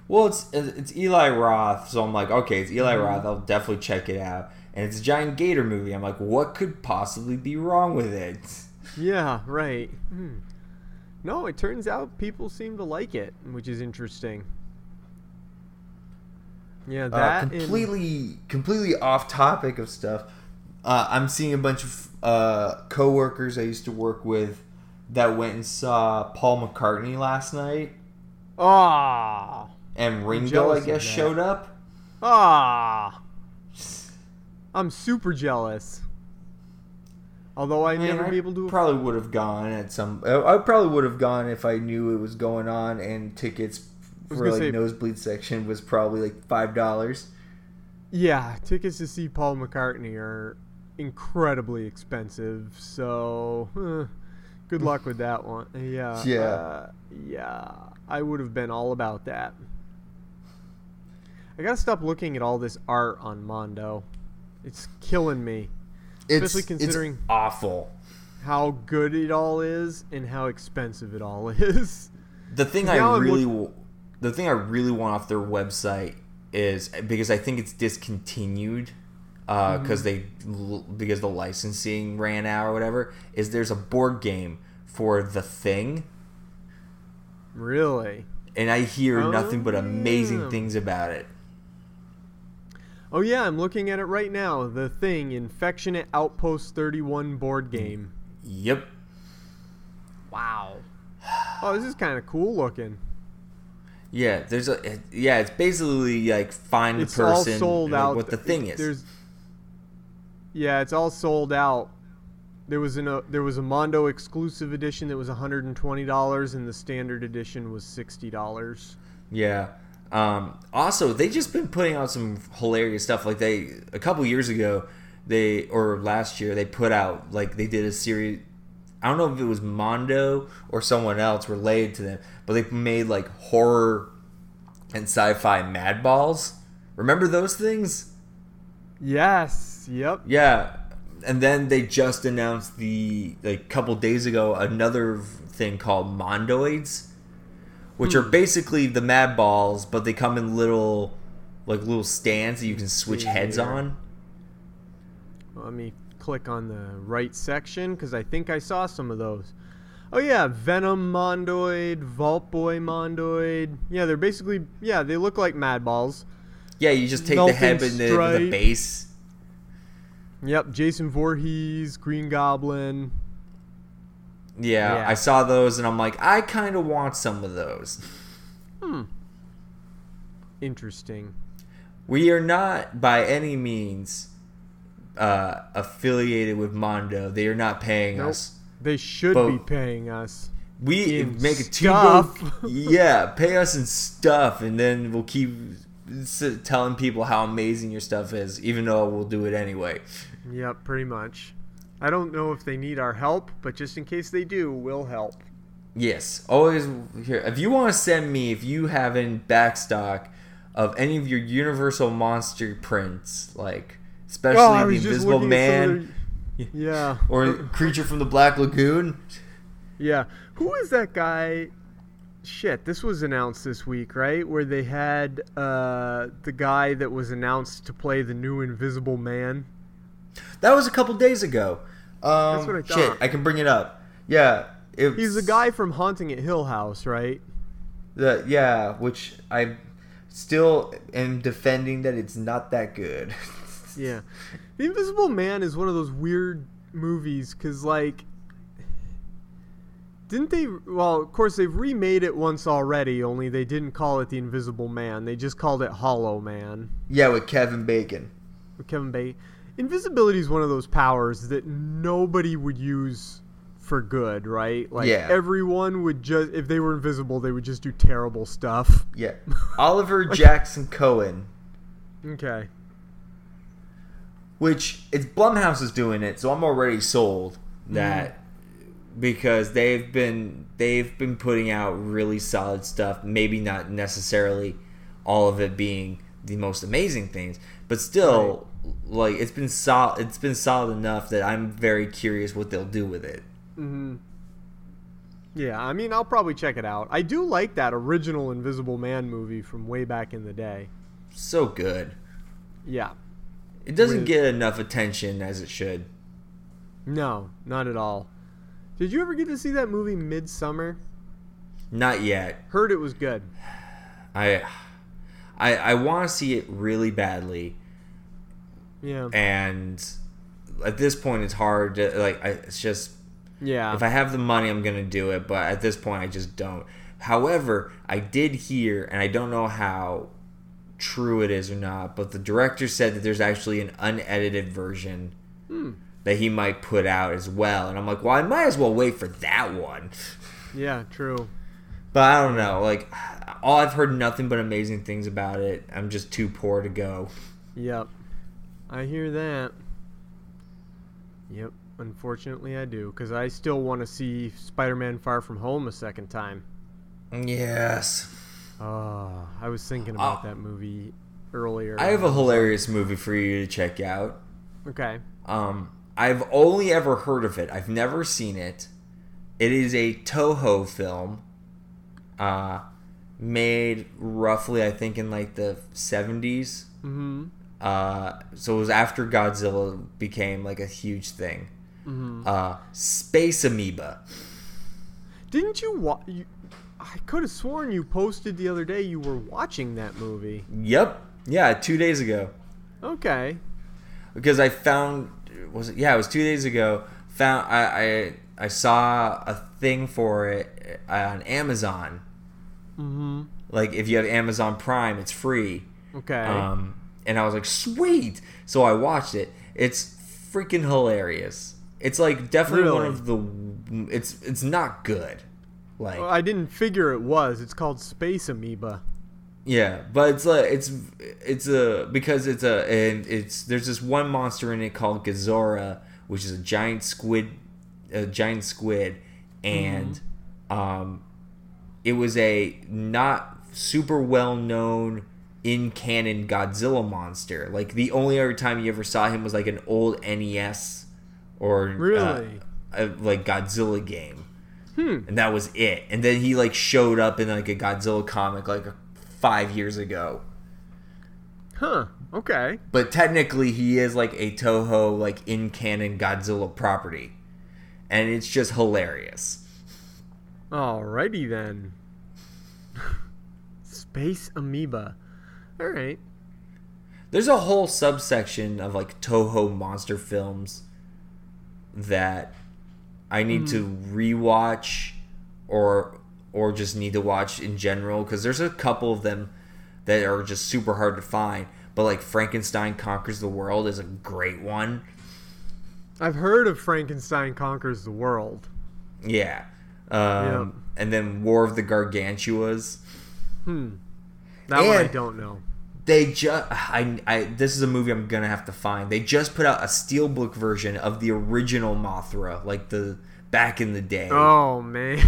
Well, it's it's Eli Roth, so I'm like, okay, it's Eli Roth. I'll definitely check it out. And it's a giant gator movie. I'm like, what could possibly be wrong with it? Yeah, right. Hmm. No, it turns out people seem to like it, which is interesting. Yeah, that uh, completely and... completely off topic of stuff. Uh, I'm seeing a bunch of uh, coworkers I used to work with that went and saw Paul McCartney last night. Ah. And Ringo, I guess, showed up. Ah, I'm super jealous. Although I'd never be able to. Probably would have gone at some. I probably would have gone if I knew it was going on, and tickets for like nosebleed section was probably like five dollars. Yeah, tickets to see Paul McCartney are incredibly expensive. So, eh, good luck with that one. Yeah. Yeah. Uh, yeah. I would have been all about that. I gotta stop looking at all this art on Mondo. It's killing me. It's, Especially considering it's awful. How good it all is and how expensive it all is. The thing I really look- the thing I really want off their website is because I think it's discontinued uh, mm-hmm. cuz they because the licensing ran out or whatever, is there's a board game for The Thing. Really? And I hear oh, nothing but amazing yeah. things about it. Oh, yeah, I'm looking at it right now. The Thing, Infectionate Outpost thirty-one board game. Yep. Wow. Oh, this is kind of cool looking. Yeah, there's a yeah. It's basically like find it's the person all sold and out. What the thing is. There's, yeah, it's all sold out. There was an, uh, there was a Mondo exclusive edition that was one hundred twenty dollars, and the standard edition was sixty dollars. Yeah. Um, also, they've just been putting out some hilarious stuff. Like they a couple years ago, they or last year they put out like they did a series. I don't know if it was Mondo or someone else related to them, but they made like horror and sci-fi madballs. Remember those things? Yes. Yep. Yeah. And then they just announced the like couple days ago another thing called Mondoids, which hmm. are basically the mad balls, but they come in little like little stands that you can switch heads here. on. Well, let me click on the right section because I think I saw some of those. Oh yeah, Venom Mondoid, Vault Boy Mondoid. Yeah, they're basically yeah they look like mad balls. Yeah, you just take Melting the head and the, the base. Yep, Jason Voorhees, Green Goblin. Yeah, yeah, I saw those and I'm like, I kind of want some of those. Hmm. Interesting. We are not by any means uh, affiliated with Mondo. They are not paying nope. us. They should but be paying us. We make a stuff. Yeah, pay us in stuff, and then we'll keep telling people how amazing your stuff is, even though we'll do it anyway. Yep, pretty much. I don't know if they need our help, but just in case they do, we'll help. Yes, always here. If you want to send me, if you have in backstock of any of your Universal Monster prints, like especially oh, the Invisible Man, their... yeah, or Creature from the Black Lagoon. Yeah, who is that guy? Shit, this was announced this week, right? Where they had uh, the guy that was announced to play the new Invisible Man. That was a couple days ago. Um, That's what I thought. Shit, I can bring it up. Yeah. It's, he's the guy from Haunting at Hill House, right? The, yeah, which I still am defending that it's not that good. Yeah. The Invisible Man is one of those weird movies because, like, didn't they, well, of course, they've remade it once already, only they didn't call it The Invisible Man. They just called it Hollow Man. Yeah, with Kevin Bacon. With Kevin Bacon. Invisibility is one of those powers that nobody would use for good, right? Like, yeah. Everyone would just, if they were invisible, they would just do terrible stuff. Yeah. Oliver like, Jackson Cohen. Okay. Which, it's Blumhouse is doing it, so I'm already sold that... Mm. Because they've been they've been putting out really solid stuff. Maybe not necessarily all of it being the most amazing things, but still, right. like it's been solid. It's been solid enough that I'm very curious what they'll do with it. Mm-hmm. Yeah, I mean, I'll probably check it out. I do like that original Invisible Man movie from way back in the day. So good. Yeah. It doesn't with... get enough attention as it should. No, not at all. Did you ever get to see that movie Midsummer? Not yet. Heard it was good. I I I want to see it really badly. Yeah. And at this point it's hard to like I, it's just yeah. If I have the money I'm going to do it, but at this point I just don't. However, I did hear, and I don't know how true it is or not, but the director said that there's actually an unedited version. Hmm. That he might put out as well. And I'm like, well, I might as well wait for that one. Yeah, true. But I don't know. Like, all I've heard nothing but amazing things about it. I'm just too poor to go. Yep. I hear that. Yep. Unfortunately, I do. Because I still want to see Spider-Man Far From Home a second time. Yes. Oh, I was thinking about uh, that movie earlier. I have a hilarious movie for you to check out. Okay. Um... I've only ever heard of it. I've never seen it. It is a Toho film uh, made roughly, I think, in like the seventies. Mm-hmm. Uh, so it was after Godzilla became like a huge thing. Mm-hmm. Uh, Space Amoeba. Didn't you wa- you? I could have sworn you posted the other day you were watching that movie. Yep. Yeah, two days ago. Okay. Because I found... Was it, yeah, it was two days ago. Found I, I I saw a thing for it on Amazon. Mm-hmm. Like if you have Amazon Prime, it's free. Okay. Um, and I was like, sweet. So I watched it. It's freaking hilarious. It's like definitely really? one of the. It's it's not good. Like well, I didn't figure it was. It's called Space Amoeba. Yeah, but it's like it's it's a because it's a and it's there's this one monster in it called Ghazora, which is a giant squid, a giant squid, and mm-hmm. um, it was a not super well known in canon Godzilla monster. Like the only other time you ever saw him was like an old N E S or really uh, a, like Godzilla game, hmm. and that was it. And then he like showed up in like a Godzilla comic like five years ago. Huh. Okay. But technically, he is like a Toho like in canon Godzilla property, and it's just hilarious. Alrighty then. Space Amoeba. All right. There's a whole subsection of like Toho monster films that I need mm. to rewatch or or just need to watch in general, because there's a couple of them that are just super hard to find. But like Frankenstein Conquers the World is a great one. I've heard of Frankenstein Conquers the World. Yeah. Um, yep. And then War of the Gargantuas. Hmm. That and one I don't know. They just I, I this is a movie I'm gonna have to find. They just put out a steelbook version of the original Mothra, like the back in the day. Oh man.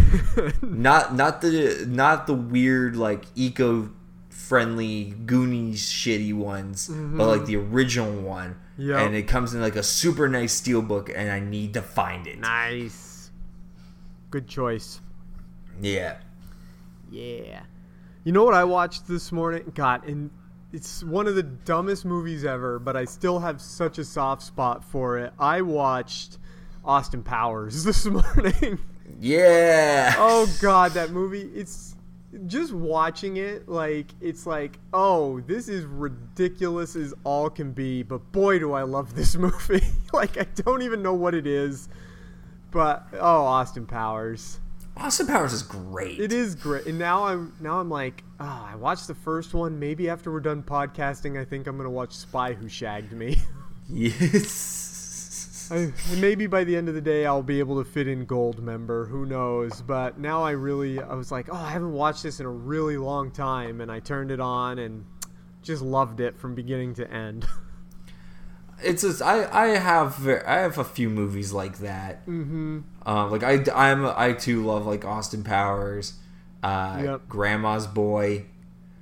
not not the not the weird like eco friendly Goonies shitty ones, mm-hmm. but like the original one. Yeah. And it comes in like a super nice steelbook, and I need to find it. Nice. Good choice. Yeah. Yeah. You know what I watched this morning? God, and it's one of the dumbest movies ever, but I still have such a soft spot for it. I watched Austin Powers this morning. Yeah. Oh, God, that movie. It's just watching it, like, it's like, oh, this is ridiculous as all can be, but boy, do I love this movie. Like, I don't even know what it is, but, oh, Austin Powers. Austin Powers is great. It is great. And now I'm now I'm like, oh, I watched the first one. Maybe after we're done podcasting, I think I'm going to watch Spy Who Shagged Me. Yes. I, maybe by the end of the day, I'll be able to fit in Goldmember. Who knows? But now I really, I was like, oh, I haven't watched this in a really long time. And I turned it on and just loved it from beginning to end. It's just, I I have I have a few movies like that. Mm-hmm. Uh, like I I'm I too love like Austin Powers, uh, yep. Grandma's Boy.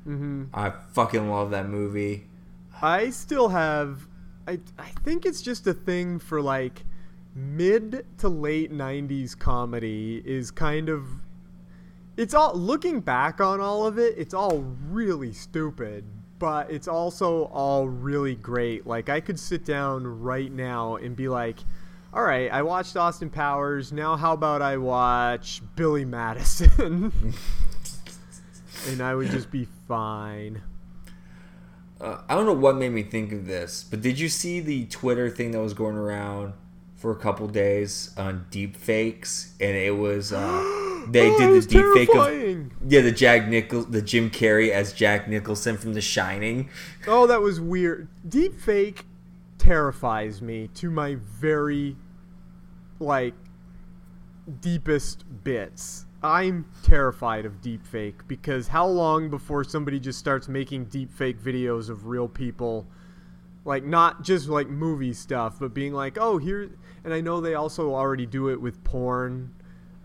Mm-hmm. I fucking love that movie. I still have. I I think it's just a thing for like mid to late nineties comedy is kind of. It's all looking back on all of it. It's all really stupid. But it's also all really great. Like, I could sit down right now and be like, all right, I watched Austin Powers. Now how about I watch Billy Madison? And I would just be fine. Uh, I don't know what made me think of this, but did you see the Twitter thing that was going around for a couple days on deepfakes? And it was... Uh, They oh, did the deep terrifying. fake of yeah the Jack Nichol the Jim Carrey as Jack Nicholson from The Shining. Oh, that was weird. Deep fake terrifies me to my very like deepest bits. I'm terrified of deep fake because how long before somebody just starts making deep fake videos of real people, like not just like movie stuff, but being like, oh here, and I know they also already do it with porn.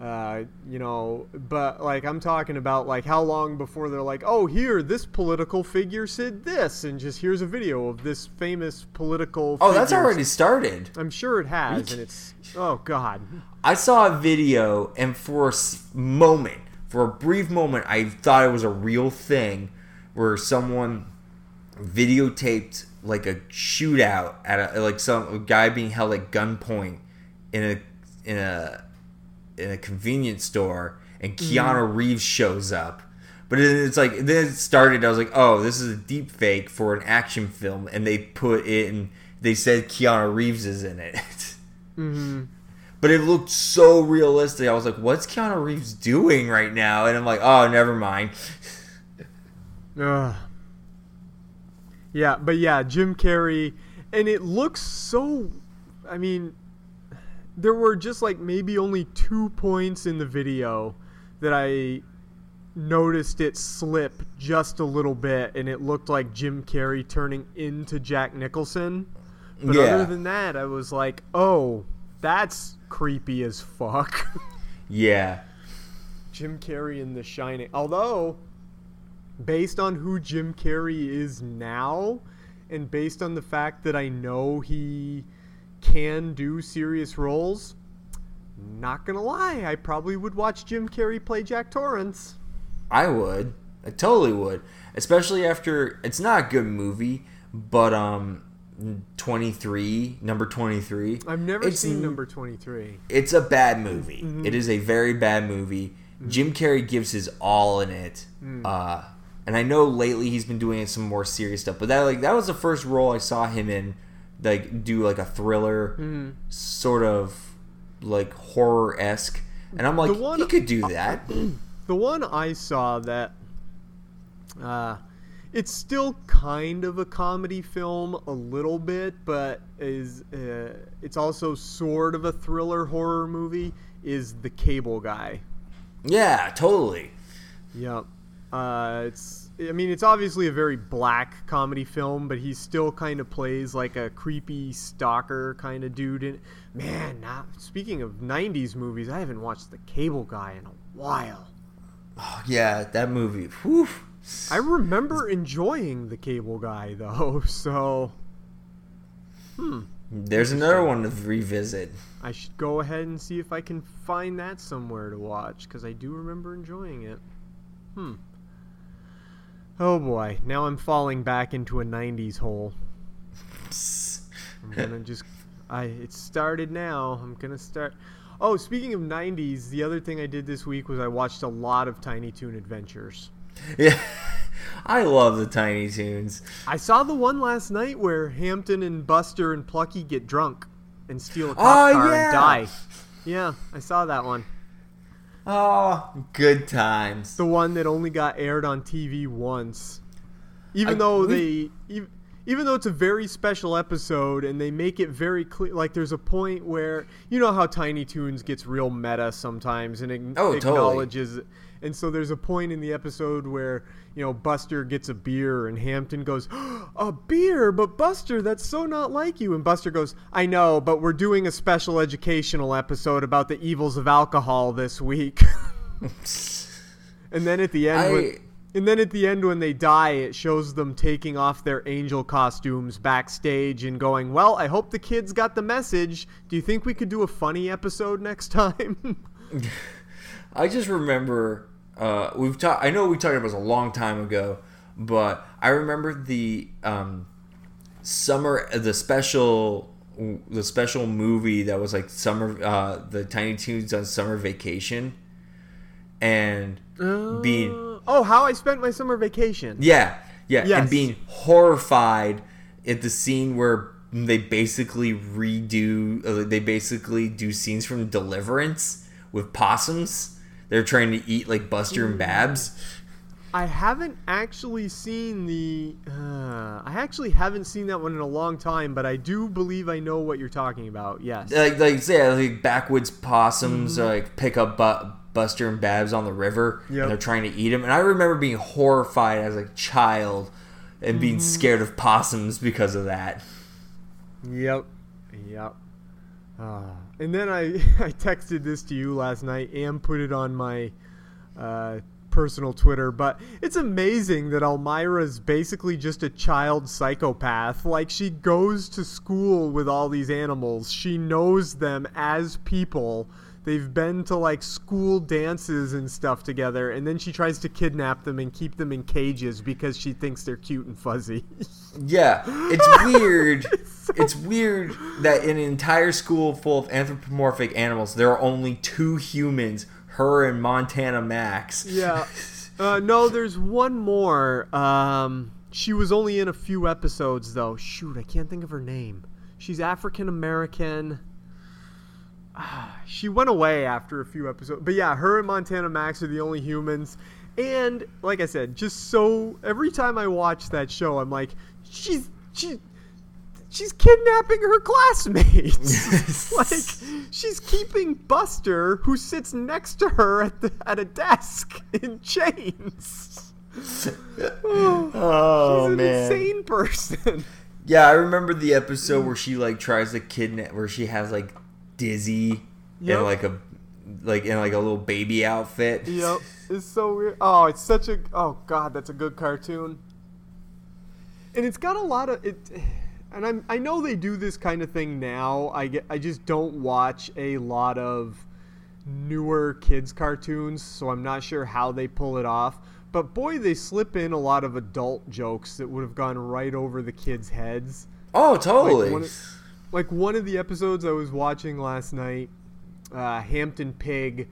Uh, you know, but like I'm talking about like how long before they're like, oh, here, this political figure said this, and just here's a video of this famous political figure. Oh, that's already started. I'm sure it has, and it's, oh, God. I saw a video, and for a moment, for a brief moment, I thought it was a real thing where someone videotaped like a shootout at a, like some a guy being held at gunpoint in a, in a, in a convenience store, and Keanu mm. Reeves shows up. But it's like, then it started, I was like, oh, this is a deep fake for an action film, and they put it in, they said Keanu Reeves is in it. Mm-hmm. But it looked so realistic. I was like, what's Keanu Reeves doing right now? And I'm like, oh, never mind. uh, yeah, but yeah, Jim Carrey, and it looks so, I mean... there were just like maybe only two points in the video that I noticed it slip just a little bit, and it looked like Jim Carrey turning into Jack Nicholson. But yeah. Other than that, I was like, oh, that's creepy as fuck. Yeah. Jim Carrey in The Shining. Although, based on who Jim Carrey is now, and based on the fact that I know he can do serious roles, not gonna lie, I probably would watch Jim Carrey play Jack Torrance. I would. I totally would. Especially after, it's not a good movie, but um... twenty-three, number twenty-three. I've never it's, seen number twenty-three. It's a bad movie. Mm-hmm. It is a very bad movie. Mm-hmm. Jim Carrey gives his all in it. Mm. Uh, and I know lately he's been doing some more serious stuff, but that like that was the first role I saw him in, like do like a thriller, mm-hmm. sort of like horror-esque. And I'm like, the one, he could do that. The one I saw that... Uh, It's still kind of a comedy film a little bit, but is uh, it's also sort of a thriller horror movie, is The Cable Guy. Yeah, totally. Yep. Uh, it's I mean, it's obviously a very black comedy film, but he still kind of plays like a creepy stalker kind of dude. In, man, now, speaking of nineties movies, I haven't watched The Cable Guy in a while. Oh, yeah, that movie. Whew. I remember enjoying The Cable Guy, though, so... Hmm. There's another one to revisit. I should go ahead and see if I can find that somewhere to watch, because I do remember enjoying it. Hmm. Oh, boy. Now I'm falling back into a nineties hole. I'm going to just... I. It started now. I'm going to start... Oh, speaking of nineties, the other thing I did this week was I watched a lot of Tiny Toon Adventures. Yeah, I love the Tiny Toons. I saw the one last night where Hampton and Buster and Plucky get drunk and steal a cop oh, car yeah. and die. Yeah, I saw that one. Oh, good times. The one that only got aired on T V once. Even I, though we... they... Even, Even though it's a very special episode, and they make it very clear, like there's a point where, you know how Tiny Toons gets real meta sometimes and ag- oh, acknowledges totally. It. And so there's a point in the episode where, you know, Buster gets a beer and Hampton goes, oh, a beer, but Buster, that's so not like you. And Buster goes, I know, but we're doing a special educational episode about the evils of alcohol this week. And then at the end... I... With- And then at the end when they die, it shows them taking off their angel costumes backstage and going, well, I hope the kids got the message. Do you think we could do a funny episode next time? I just remember, uh, we've talked, I know we talked about this a long time ago, but I remember the um, summer, the special, the special movie that was like summer, uh, the Tiny Toons on summer vacation and uh... being... Oh, how I spent my summer vacation. Yeah, yeah, yes. And being horrified at the scene where they basically redo, uh, they basically do scenes from Deliverance with possums. They're trying to eat, like, Buster and Babs. I haven't actually seen the, uh, I actually haven't seen that one in a long time, but I do believe I know what you're talking about, yes. Like, like yeah, like backwoods possums, mm-hmm. like, pick up bu- Buster and Babs on the river, yep. and they're trying to eat him. And I remember being horrified as a child and being mm. scared of possums because of that. Yep, yep. Uh, and then I, I texted this to you last night and put it on my uh, personal Twitter, but it's amazing that Elmira's basically just a child psychopath. Like, she goes to school with all these animals. She knows them as people. They've been to, like, school dances and stuff together, and then she tries to kidnap them and keep them in cages because she thinks they're cute and fuzzy. Yeah, it's weird. it's, so it's weird that in an entire school full of anthropomorphic animals, there are only two humans, her and Montana Max. Yeah. Uh, no, there's one more. Um, she was only in a few episodes, though. Shoot, I can't think of her name. She's African-American. She went away after a few episodes. But yeah, her and Montana Max are the only humans. And like I said, just so every time I watch that show, I'm like, she's she she's kidnapping her classmates. Like, she's keeping Buster, who sits next to her at the, at a desk, in chains. Oh, oh, she's an man. Insane person. Yeah, I remember the episode where she like tries to kidnap, where she has like Dizzy yep. in like a like in like a little baby outfit. Yep, it's so weird. Oh, it's such a oh god, that's a good cartoon. And it's got a lot of it. And I'm, I know they do this kind of thing now. I, get, I just don't watch a lot of newer kids' cartoons, so I'm not sure how they pull it off. But, boy, they slip in a lot of adult jokes that would have gone right over the kids' heads. Oh, totally. Like one of, like one of the episodes I was watching last night, uh, Hampton Pig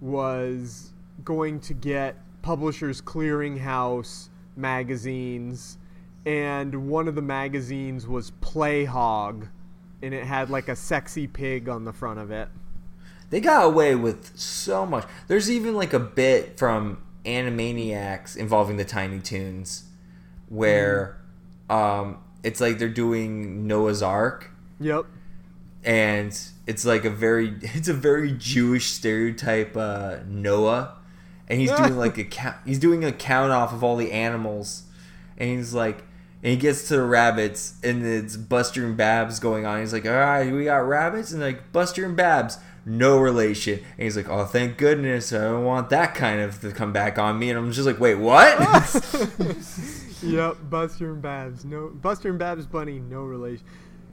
was going to get Publishers Clearinghouse magazines, and one of the magazines was Play Hog, and it had like a sexy pig on the front of it. They got away with so much. There's even like a bit from Animaniacs involving the Tiny Toons where mm. um, it's like they're doing Noah's Ark. Yep. And it's like a very it's a very Jewish stereotype uh, Noah, and he's doing like a count, he's doing a count off of all the animals, and he's like, and he gets to the rabbits, and it's Buster and Babs going on. He's like, all right, we got rabbits. And like, Buster and Babs, no relation. And he's like, oh, thank goodness. I don't want that kind of to come back on me. And I'm just like, wait, what? Yep, Buster and Babs. No, Buster and Babs Bunny, no relation.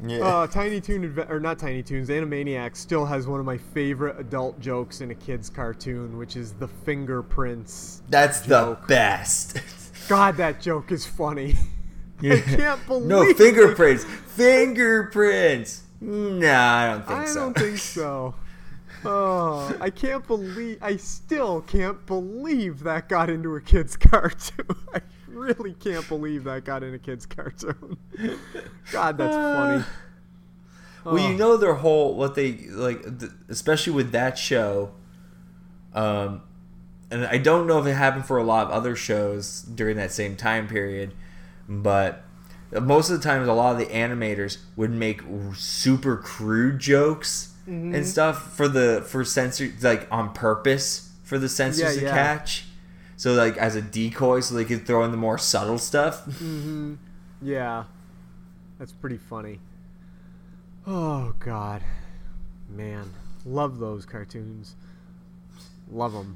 Yeah. Uh, Tiny Toon, or not Tiny Toons, Animaniacs still has one of my favorite adult jokes in a kid's cartoon, which is the fingerprints. That's joke. The best. God, that joke is funny. I can't believe No, fingerprints. It. Fingerprints. No, I don't think I so. I don't think so. Oh, I can't believe, I still can't believe that got into a kid's cartoon. I really can't believe that got into a kid's cartoon. God, that's uh, funny. Well, oh. you know their whole, what they, like, the, especially with that show, um, and I don't know if it happened for a lot of other shows during that same time period, but most of the times a lot of the animators would make super crude jokes mm-hmm. and stuff for the for censor like on purpose for the censors yeah, yeah. to catch. So like as a decoy, so they could throw in the more subtle stuff. Mm-hmm. Yeah, that's pretty funny. Oh God, man, love those cartoons. Love them.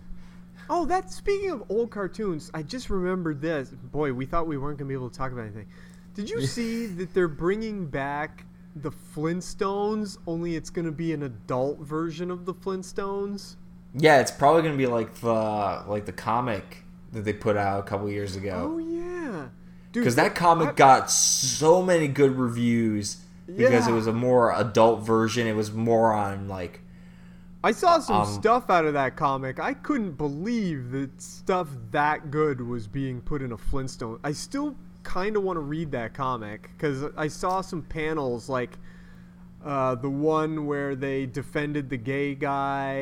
Oh, that. Speaking of old cartoons, I just remembered this. Boy, we thought we weren't going to be able to talk about anything. Did you see that they're bringing back the Flintstones, only it's going to be an adult version of the Flintstones? Yeah, it's probably going to be like the like the comic that they put out a couple years ago. Oh, yeah. Because that comic I, got so many good reviews because yeah. it was a more adult version. It was more on like... I saw some um, stuff out of that comic. I couldn't believe that stuff that good was being put in a Flintstone. I still kind of want to read that comic because I saw some panels like uh, the one where they defended the gay guy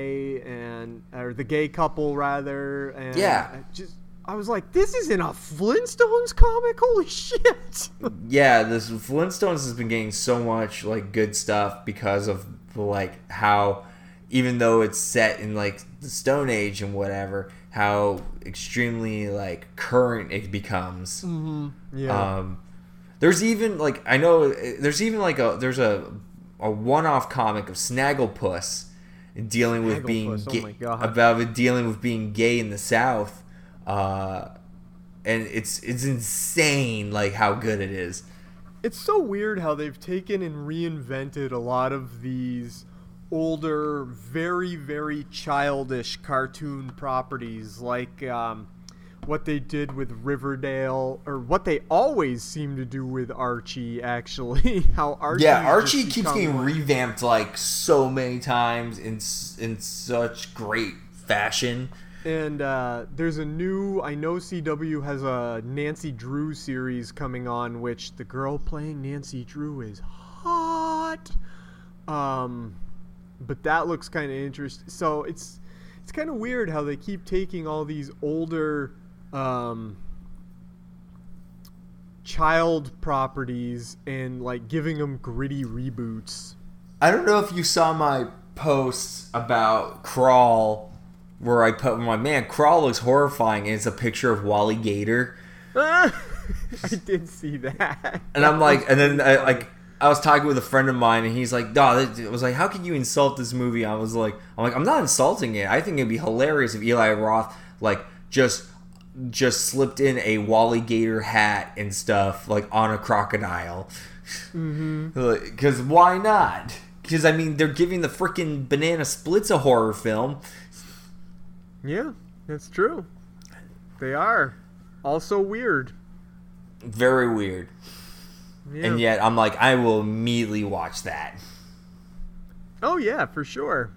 and or the gay couple rather. And yeah. I just I was like, this is in a Flintstones comic. Holy shit! Yeah, this Flintstones has been getting so much like good stuff because of like how. Even though it's set in like the Stone Age and whatever, how extremely like current it becomes. Mm-hmm. Yeah. Um, there's even like I know there's even like a there's a a one-off comic of Snagglepuss dealing with Snagglepuss, being ga- oh my God. about it dealing with being gay in the South, uh, and it's it's insane like how good it is. It's so weird how they've taken and reinvented a lot of these older, very, very childish cartoon properties, like um, what they did with Riverdale, or what they always seem to do with Archie, actually. How Archie Yeah, Archie keeps getting like, revamped, like, so many times in in such great fashion. And uh, there's a new, I know C W has a Nancy Drew series coming on, which the girl playing Nancy Drew is hot. Um... But that looks kind of interesting. So it's it's kind of weird how they keep taking all these older um, child properties and like giving them gritty reboots. I don't know if you saw my posts about Crawl, where I put my man, Crawl looks horrifying, and it's a picture of Wally Gator. I did see that. And I'm like, and then I like I was talking with a friend of mine, and he's like, "No," I was like, "How can you insult this movie?" I was like, "I'm like, I'm not insulting it. I think it'd be hilarious if Eli Roth like just just slipped in a Wally Gator hat and stuff like on a crocodile." Mm-hmm. Because why not? Because, I mean, they're giving the freaking Banana Splits a horror film. Yeah, that's true. They are. Also weird. Very weird. Yeah. And yet, I'm like, I will immediately watch that. Oh, yeah, for sure.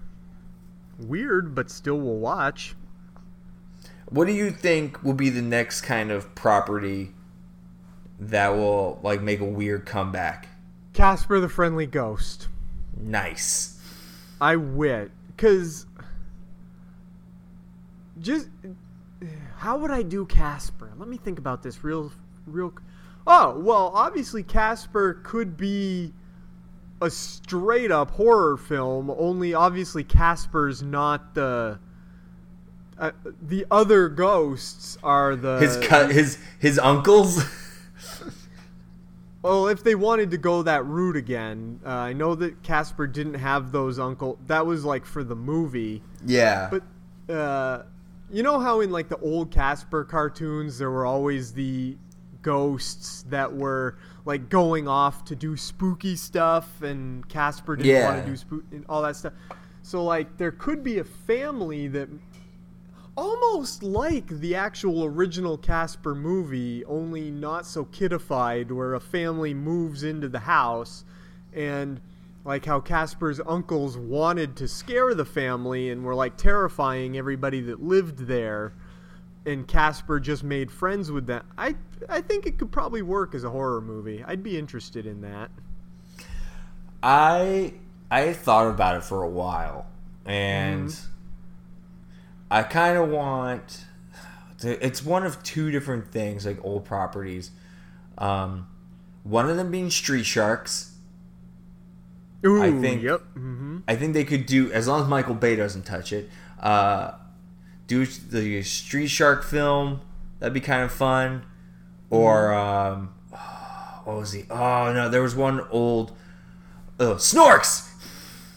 Weird, but still will watch. What do you think will be the next kind of property that will, like, make a weird comeback? Casper the Friendly Ghost. Nice. I wit. Because just how would I do Casper? Let me think about this real real. Oh, well, obviously Casper could be a straight up horror film, only obviously Casper's not the uh, the other ghosts are the His cu- his his uncles. Well, if they wanted to go that route again, uh, I know that Casper didn't have those uncle. That was like for the movie. Yeah. But uh, you know how in like the old Casper cartoons, there were always the ghosts that were like going off to do spooky stuff, and Casper didn't yeah. want to do spook and all that stuff. So like there could be a family that almost like the actual original Casper movie, only not so kiddified, where a family moves into the house, and like how Casper's uncles wanted to scare the family and were like terrifying everybody that lived there, and Casper just made friends with them. I I think it could probably work as a horror movie. I'd be interested in that. I I thought about it for a while, and mm-hmm. I kind of want to, it's one of two different things, like old properties. Um, one of them being Street Sharks. Ooh, I think, yep. Mm-hmm. I think they could do, as long as Michael Bay doesn't touch it, uh, do the Street Shark film. That'd be kind of fun. Or, um, what was he? Oh, no, there was one old, oh, Snorks!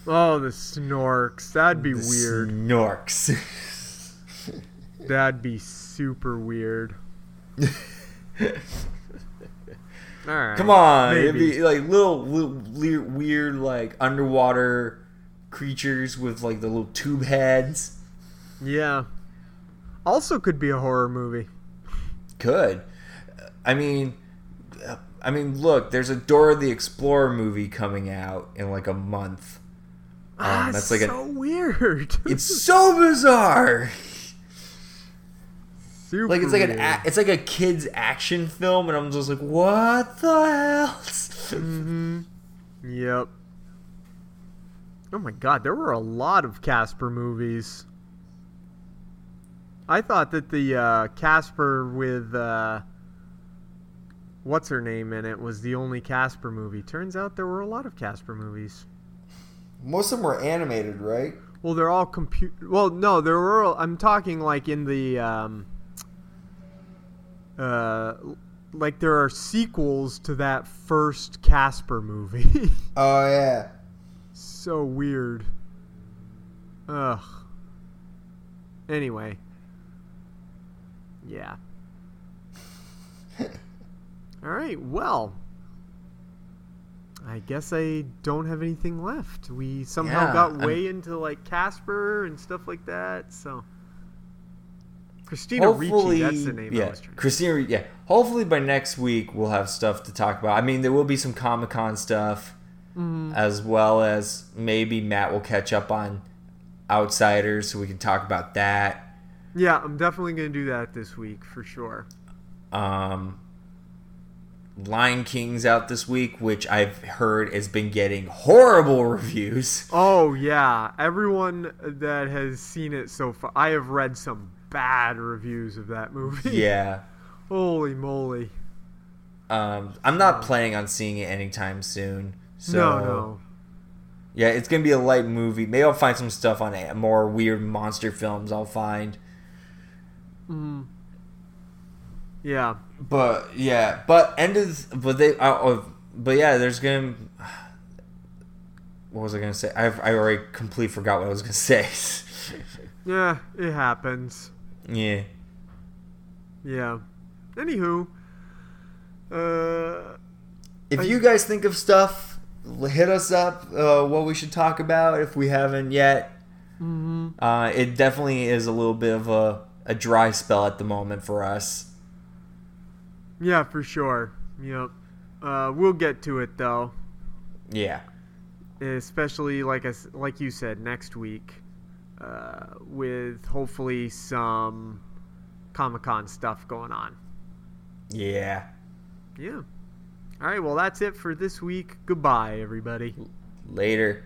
Oh, the Snorks. That'd be the weird. Snorks. That'd be super weird. All right. Come on. Maybe. It'd be like little, little weird, like underwater creatures with like the little tube heads. Yeah. Also could be a horror movie. Could. I mean, I mean, look, there's a Dora the Explorer movie coming out in like a month. Um, ah, that's like so a, weird. It's so bizarre. Super like it's like an a, it's like a kids action film, and I'm just like, what the hell? Mm-hmm. Yep. Oh my god, there were a lot of Casper movies. I thought that the uh, Casper with uh, what's her name in it was the only Casper movie. Turns out there were a lot of Casper movies. Most of them were animated, right? Well, they're all computer. Well, no, there were. I'm talking like in the, um, uh, like there are sequels to that first Casper movie. Oh yeah. So weird. Ugh. Anyway. Yeah. All right. Well. I guess I don't have anything left. We somehow yeah, got way I'm, into like Casper and stuff like that. So Christina Ricci, that's the name. Yeah, I was trying Christina. To yeah. Hopefully by next week we'll have stuff to talk about. I mean, there will be some Comic-Con stuff, mm. as well as maybe Matt will catch up on Outsiders, so we can talk about that. Yeah, I'm definitely going to do that this week for sure. Um. Lion King's out this week, which I've heard has been getting horrible reviews. Oh yeah, everyone that has seen it so far. I have read some bad reviews of that movie. Yeah. Holy moly. Um, I'm not planning on seeing it anytime soon. So, no, no. Yeah, it's going to be a light movie. Maybe I'll find some stuff on it, more weird monster films I'll find. Mm. Yeah. But, yeah. But, end of... But, they, uh, but yeah, there's going to... What was I going to say? I I already completely forgot what I was going to say. Yeah, it happens. Yeah. Yeah. Anywho... Uh, if you guys think of stuff, hit us up. Uh, what we should talk about if we haven't yet. Mm-hmm. Uh, it definitely is a little bit of a, a dry spell at the moment for us. Yeah, for sure. Yep. Uh, we'll get to it though. Yeah. Especially like I, like you said, next week, uh, with hopefully some Comic-Con stuff going on. Yeah. Yeah. All right, well, that's it for this week. Goodbye, everybody. Later.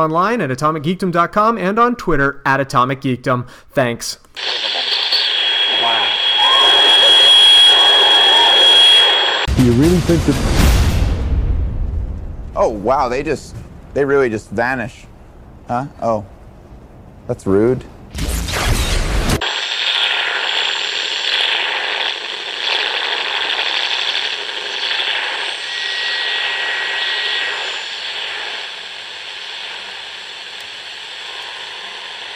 online at atomic geekdom dot com and on Twitter at atomic geekdom. Thanks. Wow. Do you really think that... Oh, wow, they just... They really just vanish. Huh? Oh. That's rude.